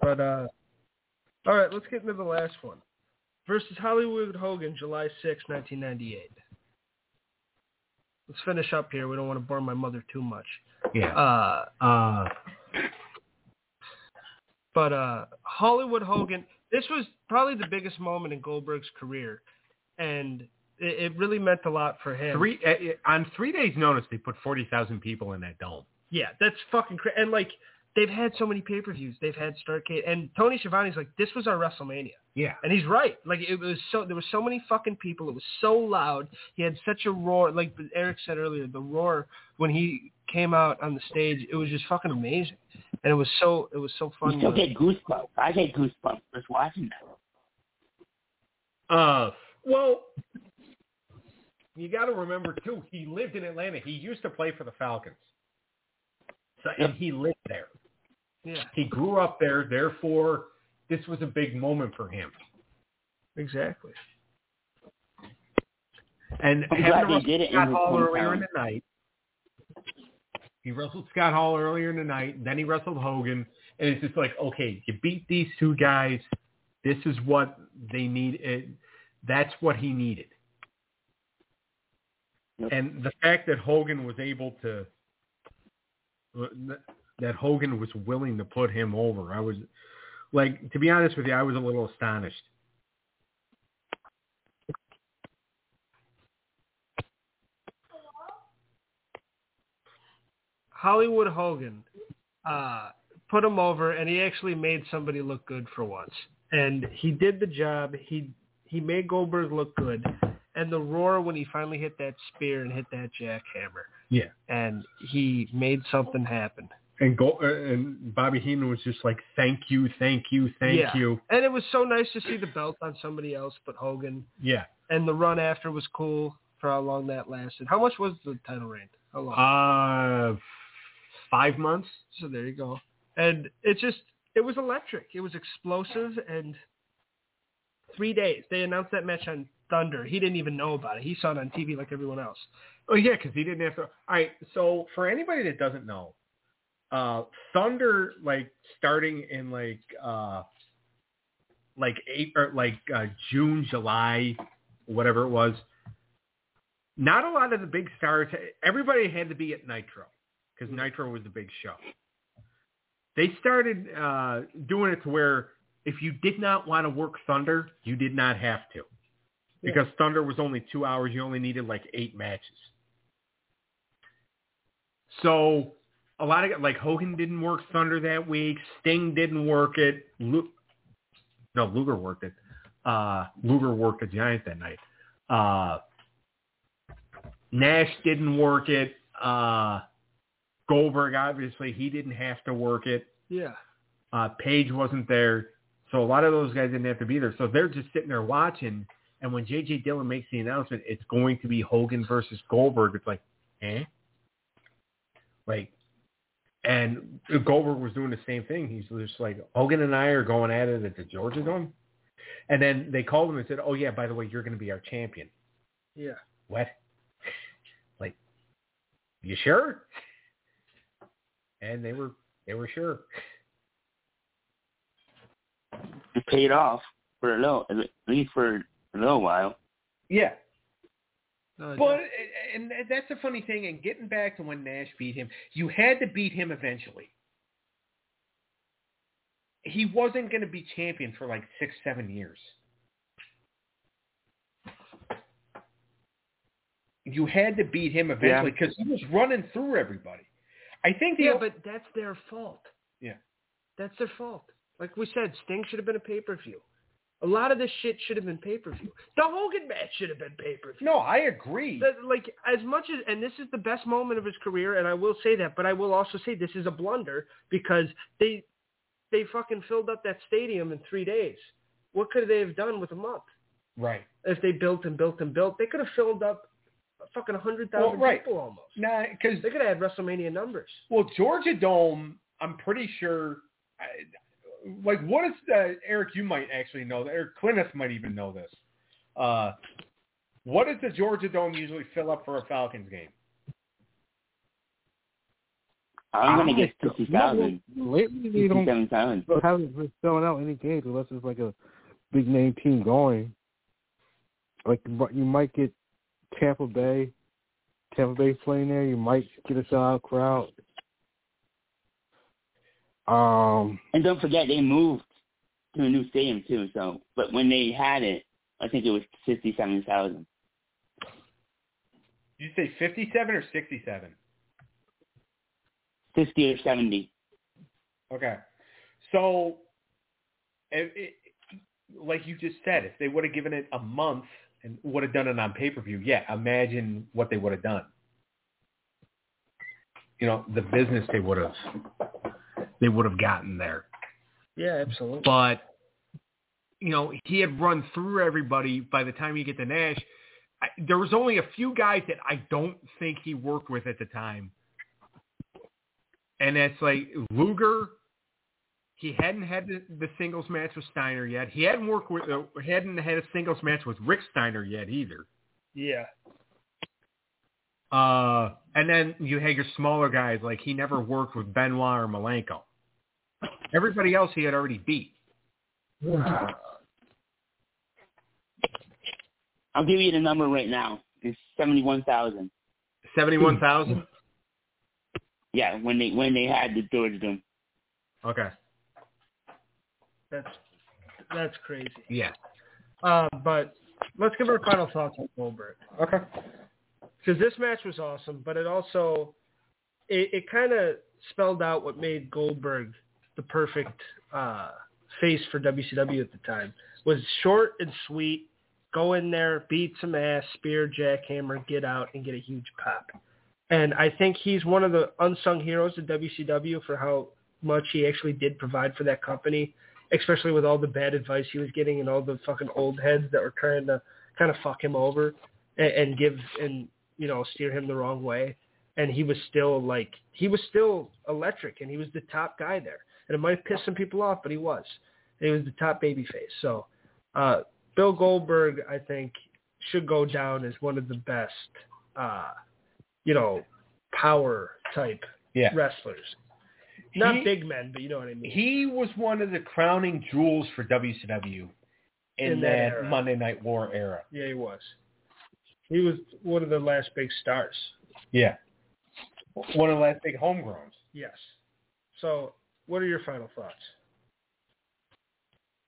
But uh, all right, let's get into the last one. Versus Hollywood Hogan, July sixth, nineteen ninety-eight. Let's finish up here. We don't want to bore my mother too much. Yeah. Uh, uh, but uh, Hollywood Hogan, this was probably the biggest moment in Goldberg's career, and it, it really meant a lot for him. Three uh, on three days' notice, they put forty thousand people in that dome. Yeah, that's fucking crazy. And, like, they've had so many pay-per-views. They've had Starcade. And Tony Schiavone's like, this was our WrestleMania. Yeah. And he's right. Like, it was so, there were so many fucking people. It was so loud. He had such a roar. Like Eric said earlier, the roar when he came out on the stage, it was just fucking amazing. And it was so, it was so fun. You still get goosebumps. I get goosebumps just watching that. Uh, well, you got to remember, too, he lived in Atlanta. He used to play for the Falcons. So, and he lived there. Yeah. He grew up there, therefore this was a big moment for him. Exactly. And I'm glad he did it. Scott Hall earlier in the night. He wrestled Scott Hall earlier in the night, and then he wrestled Hogan, and it's just like, okay, you beat these two guys. This is what they need. It, that's what he needed. Yep. And the fact that Hogan was able to that Hogan was willing to put him over. I was, like, to be honest with you, I was a little astonished. Hollywood Hogan uh, put him over, and he actually made somebody look good for once. And he did the job. He he made Goldberg look good. And the roar when he finally hit that spear and hit that jackhammer. Yeah. And he made something happen. And go, uh, and Bobby Heenan was just like, thank you, thank you, thank yeah. you. And it was so nice to see the belt on somebody else but Hogan. Yeah. And the run after was cool for how long that lasted. How much was the title reign? How long? Uh, five months. So there you go. And it just, it was electric. It was explosive. And three days. They announced that match on Thunder. He didn't even know about it. He saw it on T V like everyone else. Oh, yeah, because he didn't have to. All right, so for anybody that doesn't know, uh, Thunder, like, starting in, like, uh, like eight, or like uh, June, July, whatever it was, not a lot of the big stars. Everybody had to be at Nitro because Nitro was the big show. They started uh, doing it to where if you did not want to work Thunder, you did not have to. Because Thunder was only two hours. You only needed like eight matches. So a lot of, like, Hogan didn't work Thunder that week. Sting didn't work it. Lu- no, Luger worked it. Uh, Luger worked the Giants that night. Uh, Nash didn't work it. Uh, Goldberg, obviously, he didn't have to work it. Yeah. Uh, Page wasn't there. So a lot of those guys didn't have to be there. So they're just sitting there watching. And when J J Dillon makes the announcement, it's going to be Hogan versus Goldberg. It's like, eh? Like, and Goldberg was doing the same thing. He's just like, Hogan and I are going at it at the Georgia Dome. And then they called him and said, oh, yeah, by the way, you're going to be our champion. Yeah. What? Like, you sure? And they were they were sure. It paid off for a little, at least for... a little while. Yeah. Uh, but, and that's a funny thing, and getting back to when Nash beat him, you had to beat him eventually. He wasn't going to be champion for like six, seven years. You had to beat him eventually because yeah. he was running through everybody. I think. Yeah, o- but that's their fault. Yeah. That's their fault. Like we said, Sting should have been a pay-per-view. A lot of this shit should have been pay-per-view. The Hogan match should have been pay-per-view. No, I agree. The, like, as much as, and this is the best moment of his career, and I will say that, but I will also say this is a blunder because they they fucking filled up that stadium in three days. What could they have done with a month? Right. If they built and built and built, they could have filled up fucking one hundred thousand well, right. people almost. Nah, cause, they could have had WrestleMania numbers. Well, Georgia Dome, I'm pretty sure... I, Like, what is the, Eric, you might actually know, Eric Clint might even know this. Uh, what does the Georgia Dome usually fill up for a Falcons game? I'm going to get fifty thousand. Lately, they don't haven't been filling out any games unless it's like a big-name team going. Like, you might get Tampa Bay. Tampa Bay playing there. You might get a sellout crowd. Um, and don't forget, they moved to a new stadium, too. So, but when they had it, I think it was fifty-seven thousand. Did you say fifty-seven or sixty-seven? fifty or seventy. Okay. So, it, it, like you just said, if they would have given it a month and would have done it on pay-per-view, yeah, imagine what they would have done. You know, the business they would have... they would have gotten there. Yeah, absolutely. But, you know, he had run through everybody by the time you get to Nash. I, there was only a few guys that I don't think he worked with at the time. And that's like Luger. He hadn't had the, the singles match with Steiner yet. He hadn't worked with, uh, hadn't had a singles match with Rick Steiner yet either. Yeah. Uh, and then you had your smaller guys. Like, he never worked with Benoit or Malenko. Everybody else he had already beat. I'll give you the number right now. It's seventy-one thousand. seventy-one thousand? Yeah, when they when they had the Georgia Dome. Okay. That's that's crazy. Yeah. Uh, but let's give our final thoughts on Goldberg. Okay. Because this match was awesome, but it also, it, it kind of spelled out what made Goldberg the perfect uh, face for W C W at the time. Was short and sweet, go in there, beat some ass, spear, jackhammer, get out, and get a huge pop. And I think he's one of the unsung heroes of W C W for how much he actually did provide for that company, especially with all the bad advice he was getting and all the fucking old heads that were trying to kind of fuck him over and, and give and... you know, steer him the wrong way. And he was still like, he was still electric and he was the top guy there. And it might have pissed some people off, but he was. He was the top babyface. So uh, Bill Goldberg, I think, should go down as one of the best, uh, you know, power type yeah. wrestlers. Not he, big men, but you know what I mean. He was one of the crowning jewels for W C W in, in that, that Monday Night War era. Yeah, he was. He was one of the last big stars. Yeah. One of the last big homegrowns. Yes. So, what are your final thoughts?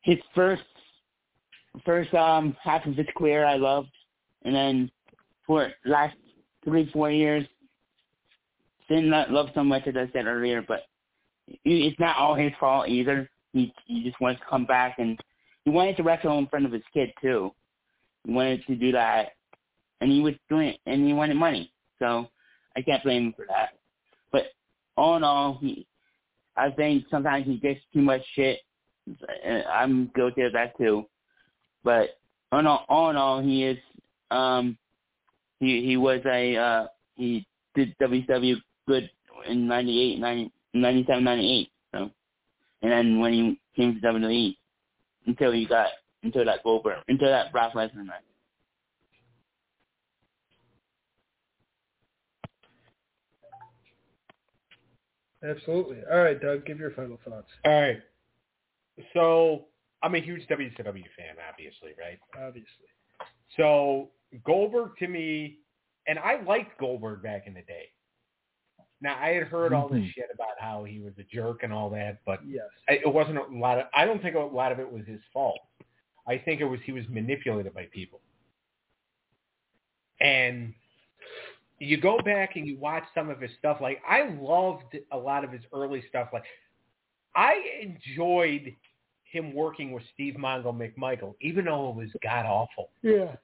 His first first um, half of his career I loved. And then for the last three, four years, did not love so much as I said earlier. But it's not all his fault either. He, he just wants to come back. And he wanted to wrestle in front of his kid, too. He wanted to do that. And he was doing it, and he wanted money. So I can't blame him for that. But all in all, he, I think sometimes he gets too much shit. And I'm guilty of that too. But all in all, all, in all he is. Um, he he was a uh, he did W C W good in ninety-eight, ninety, ninety-seven, ninety-eight. So, and then when he came to W W E, until he got until that Goldberg, until that Brock Lesnar match. Absolutely. All right, Doug, give your final thoughts. All right. So I'm a huge W C W fan, obviously, right? Obviously. So Goldberg to me, and I liked Goldberg back in the day. Now, I had heard mm-hmm. all this shit about how he was a jerk and all that, but yes. I, it wasn't a lot of, I don't think a lot of it was his fault. I think it was he was manipulated by people. And you go back and you watch some of his stuff. Like, I loved a lot of his early stuff. Like, I enjoyed him working with Steve Mongo McMichael, even though it was god awful. Yeah,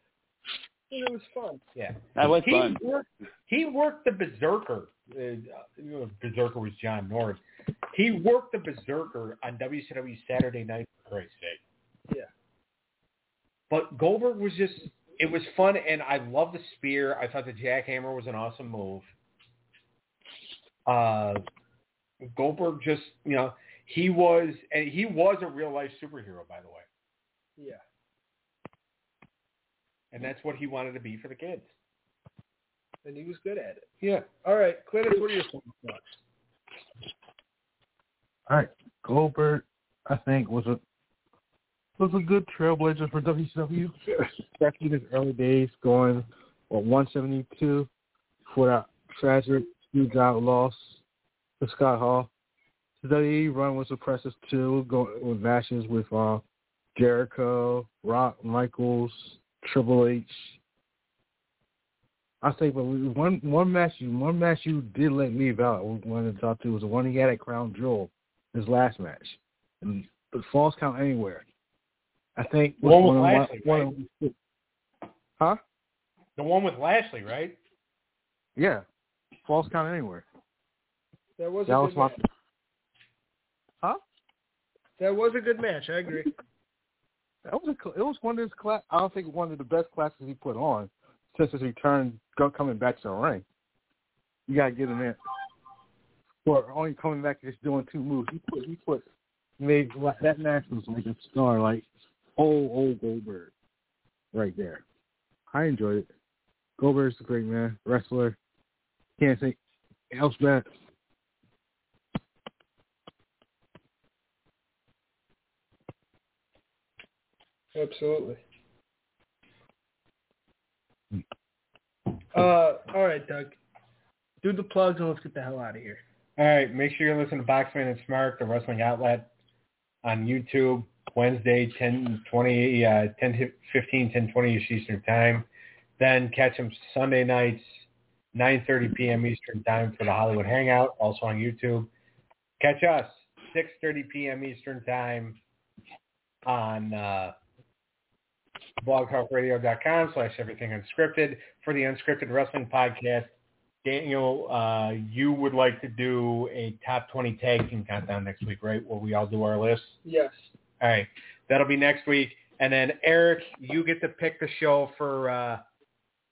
it was fun. Yeah, that was he fun. Worked, he worked the Berserker. Uh, Berserker was John Norris. He worked the Berserker on W C W Saturday Night, for Christ's sake. Yeah. But Goldberg was just, it was fun, and I love the spear. I thought the jackhammer was an awesome move. Uh, Goldberg just, you know, he was, and he was a real-life superhero, by the way. Yeah. And that's what he wanted to be for the kids. And he was good at it. Yeah. All right, Clint, what are your thoughts? All right, Goldberg, I think, was a was a good trailblazer for W C W, especially in his early days, going on one seventy-two for that tragic huge out loss to Scott Hall. The W W E run was impressive too, going with matches with uh, Jericho, Rock, Michaels, Triple H. I say, but one one match you one match you did let me about when I talked to was the one he had at Crown Jewel, his last match, and the falls count anywhere. I think one with Lashley, my, one right? Of, huh? The one with Lashley, right? Yeah, falls count anywhere. That was that a was good my, match. Huh? That was a good match. I agree. That was a it was one of his class. I don't think one of the best classes he put on since his return coming back to the ring. You gotta give him in for only coming back and just doing two moves. He put he put made that match was like a star, like. Old, old Goldberg right there. I enjoyed it. Goldberg's a great man. Wrestler. Can't say else bad. Absolutely. Uh, all right, Doug. Do the plugs and let's get the hell out of here. All right. Make sure you listen to Boxman and Smart, the wrestling outlet on YouTube. Wednesday, ten twenty, uh, ten fifteen, ten twenty-ish Eastern Time. Then catch them Sunday nights, nine thirty p.m. Eastern Time for the Hollywood Hangout, also on YouTube. Catch us, six thirty p.m. Eastern Time on uh, blogtalkradio.com slash everything unscripted. For the Unscripted Wrestling Podcast, Daniel, uh, you would like to do a top twenty tag team countdown next week, right, where we all do our lists? Yes. All right. That'll be next week. And then, Eric, you get to pick the show for uh,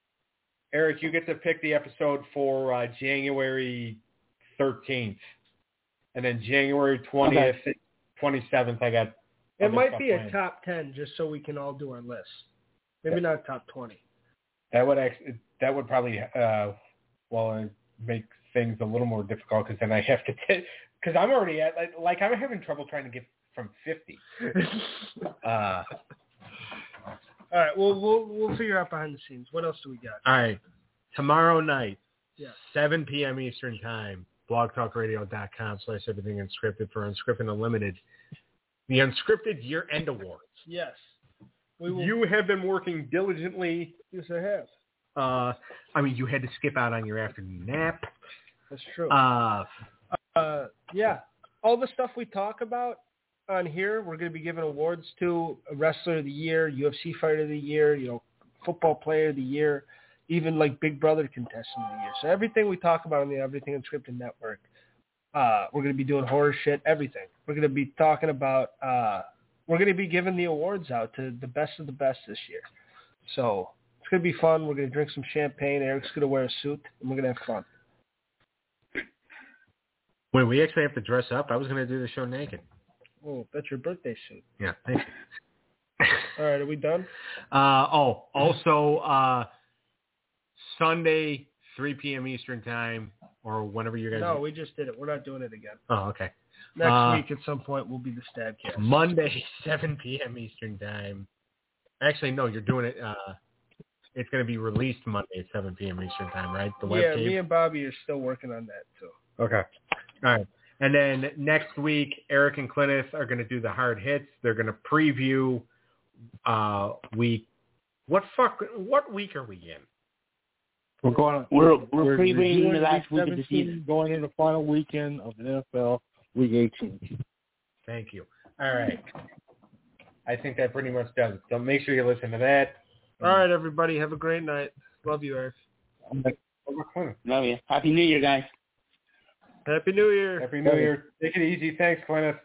– Eric, you get to pick the episode for uh, January thirteenth. And then January twentieth, okay. twenty-seventh, I got – It might be planned. A top ten just so we can all do our list. Maybe yeah. Not top twenty. That would actually, that would probably uh, – well, make things a little more difficult because then I have to t- – because I'm already at – like, I'm having trouble trying to get – from fifty. uh, all right, well, we'll we'll figure out behind the scenes. What else do we got? All right, tomorrow night, yeah. seven p.m. Eastern Time, blogtalkradio.com slash everything unscripted for Unscripted Unlimited, the Unscripted Year End Awards. Yes. We will. You have been working diligently. Yes, I have. Uh, I mean, you had to skip out on your afternoon nap. That's true. Uh, uh, yeah, all the stuff we talk about, on here, we're going to be giving awards to Wrestler of the Year, U F C Fighter of the Year, you know, Football Player of the Year, even like Big Brother Contestant of the Year. So everything we talk about on the Everything Unscripted Network, uh, we're going to be doing horror shit, everything. We're going to be talking about, uh, we're going to be giving the awards out to the best of the best this year. So it's going to be fun. We're going to drink some champagne. Eric's going to wear a suit, and we're going to have fun. Wait, we actually have to dress up? I was going to do the show naked. Oh, that's your birthday suit. Yeah, thank you. All right, are we done? Uh, oh, also, uh, Sunday, three p.m. Eastern Time, or whenever you guys... No, are... we just did it. We're not doing it again. Oh, okay. Next uh, week at some point will be the Stabcast. Monday, seven p.m. Eastern Time. Actually, no, you're doing it... Uh, it's going to be released Monday at seven p.m. Eastern Time, right? The web yeah, tape? Me and Bobby are still working on that, too. Okay. All right. And then next week, Eric and Clintus are going to do the hard hits. They're going to preview uh, week. What fuck? What week are we in? We're going. We're we're, we're previewing the last week of the season, going into the final weekend of the N F L Week eighteen. Thank you. All right. I think that pretty much does it. So make sure you listen to that. All right, everybody. Have a great night. Love you, Eric. Love you. Happy New Year, guys. Happy New Year. Happy New Year. Take it easy. Thanks, Clint.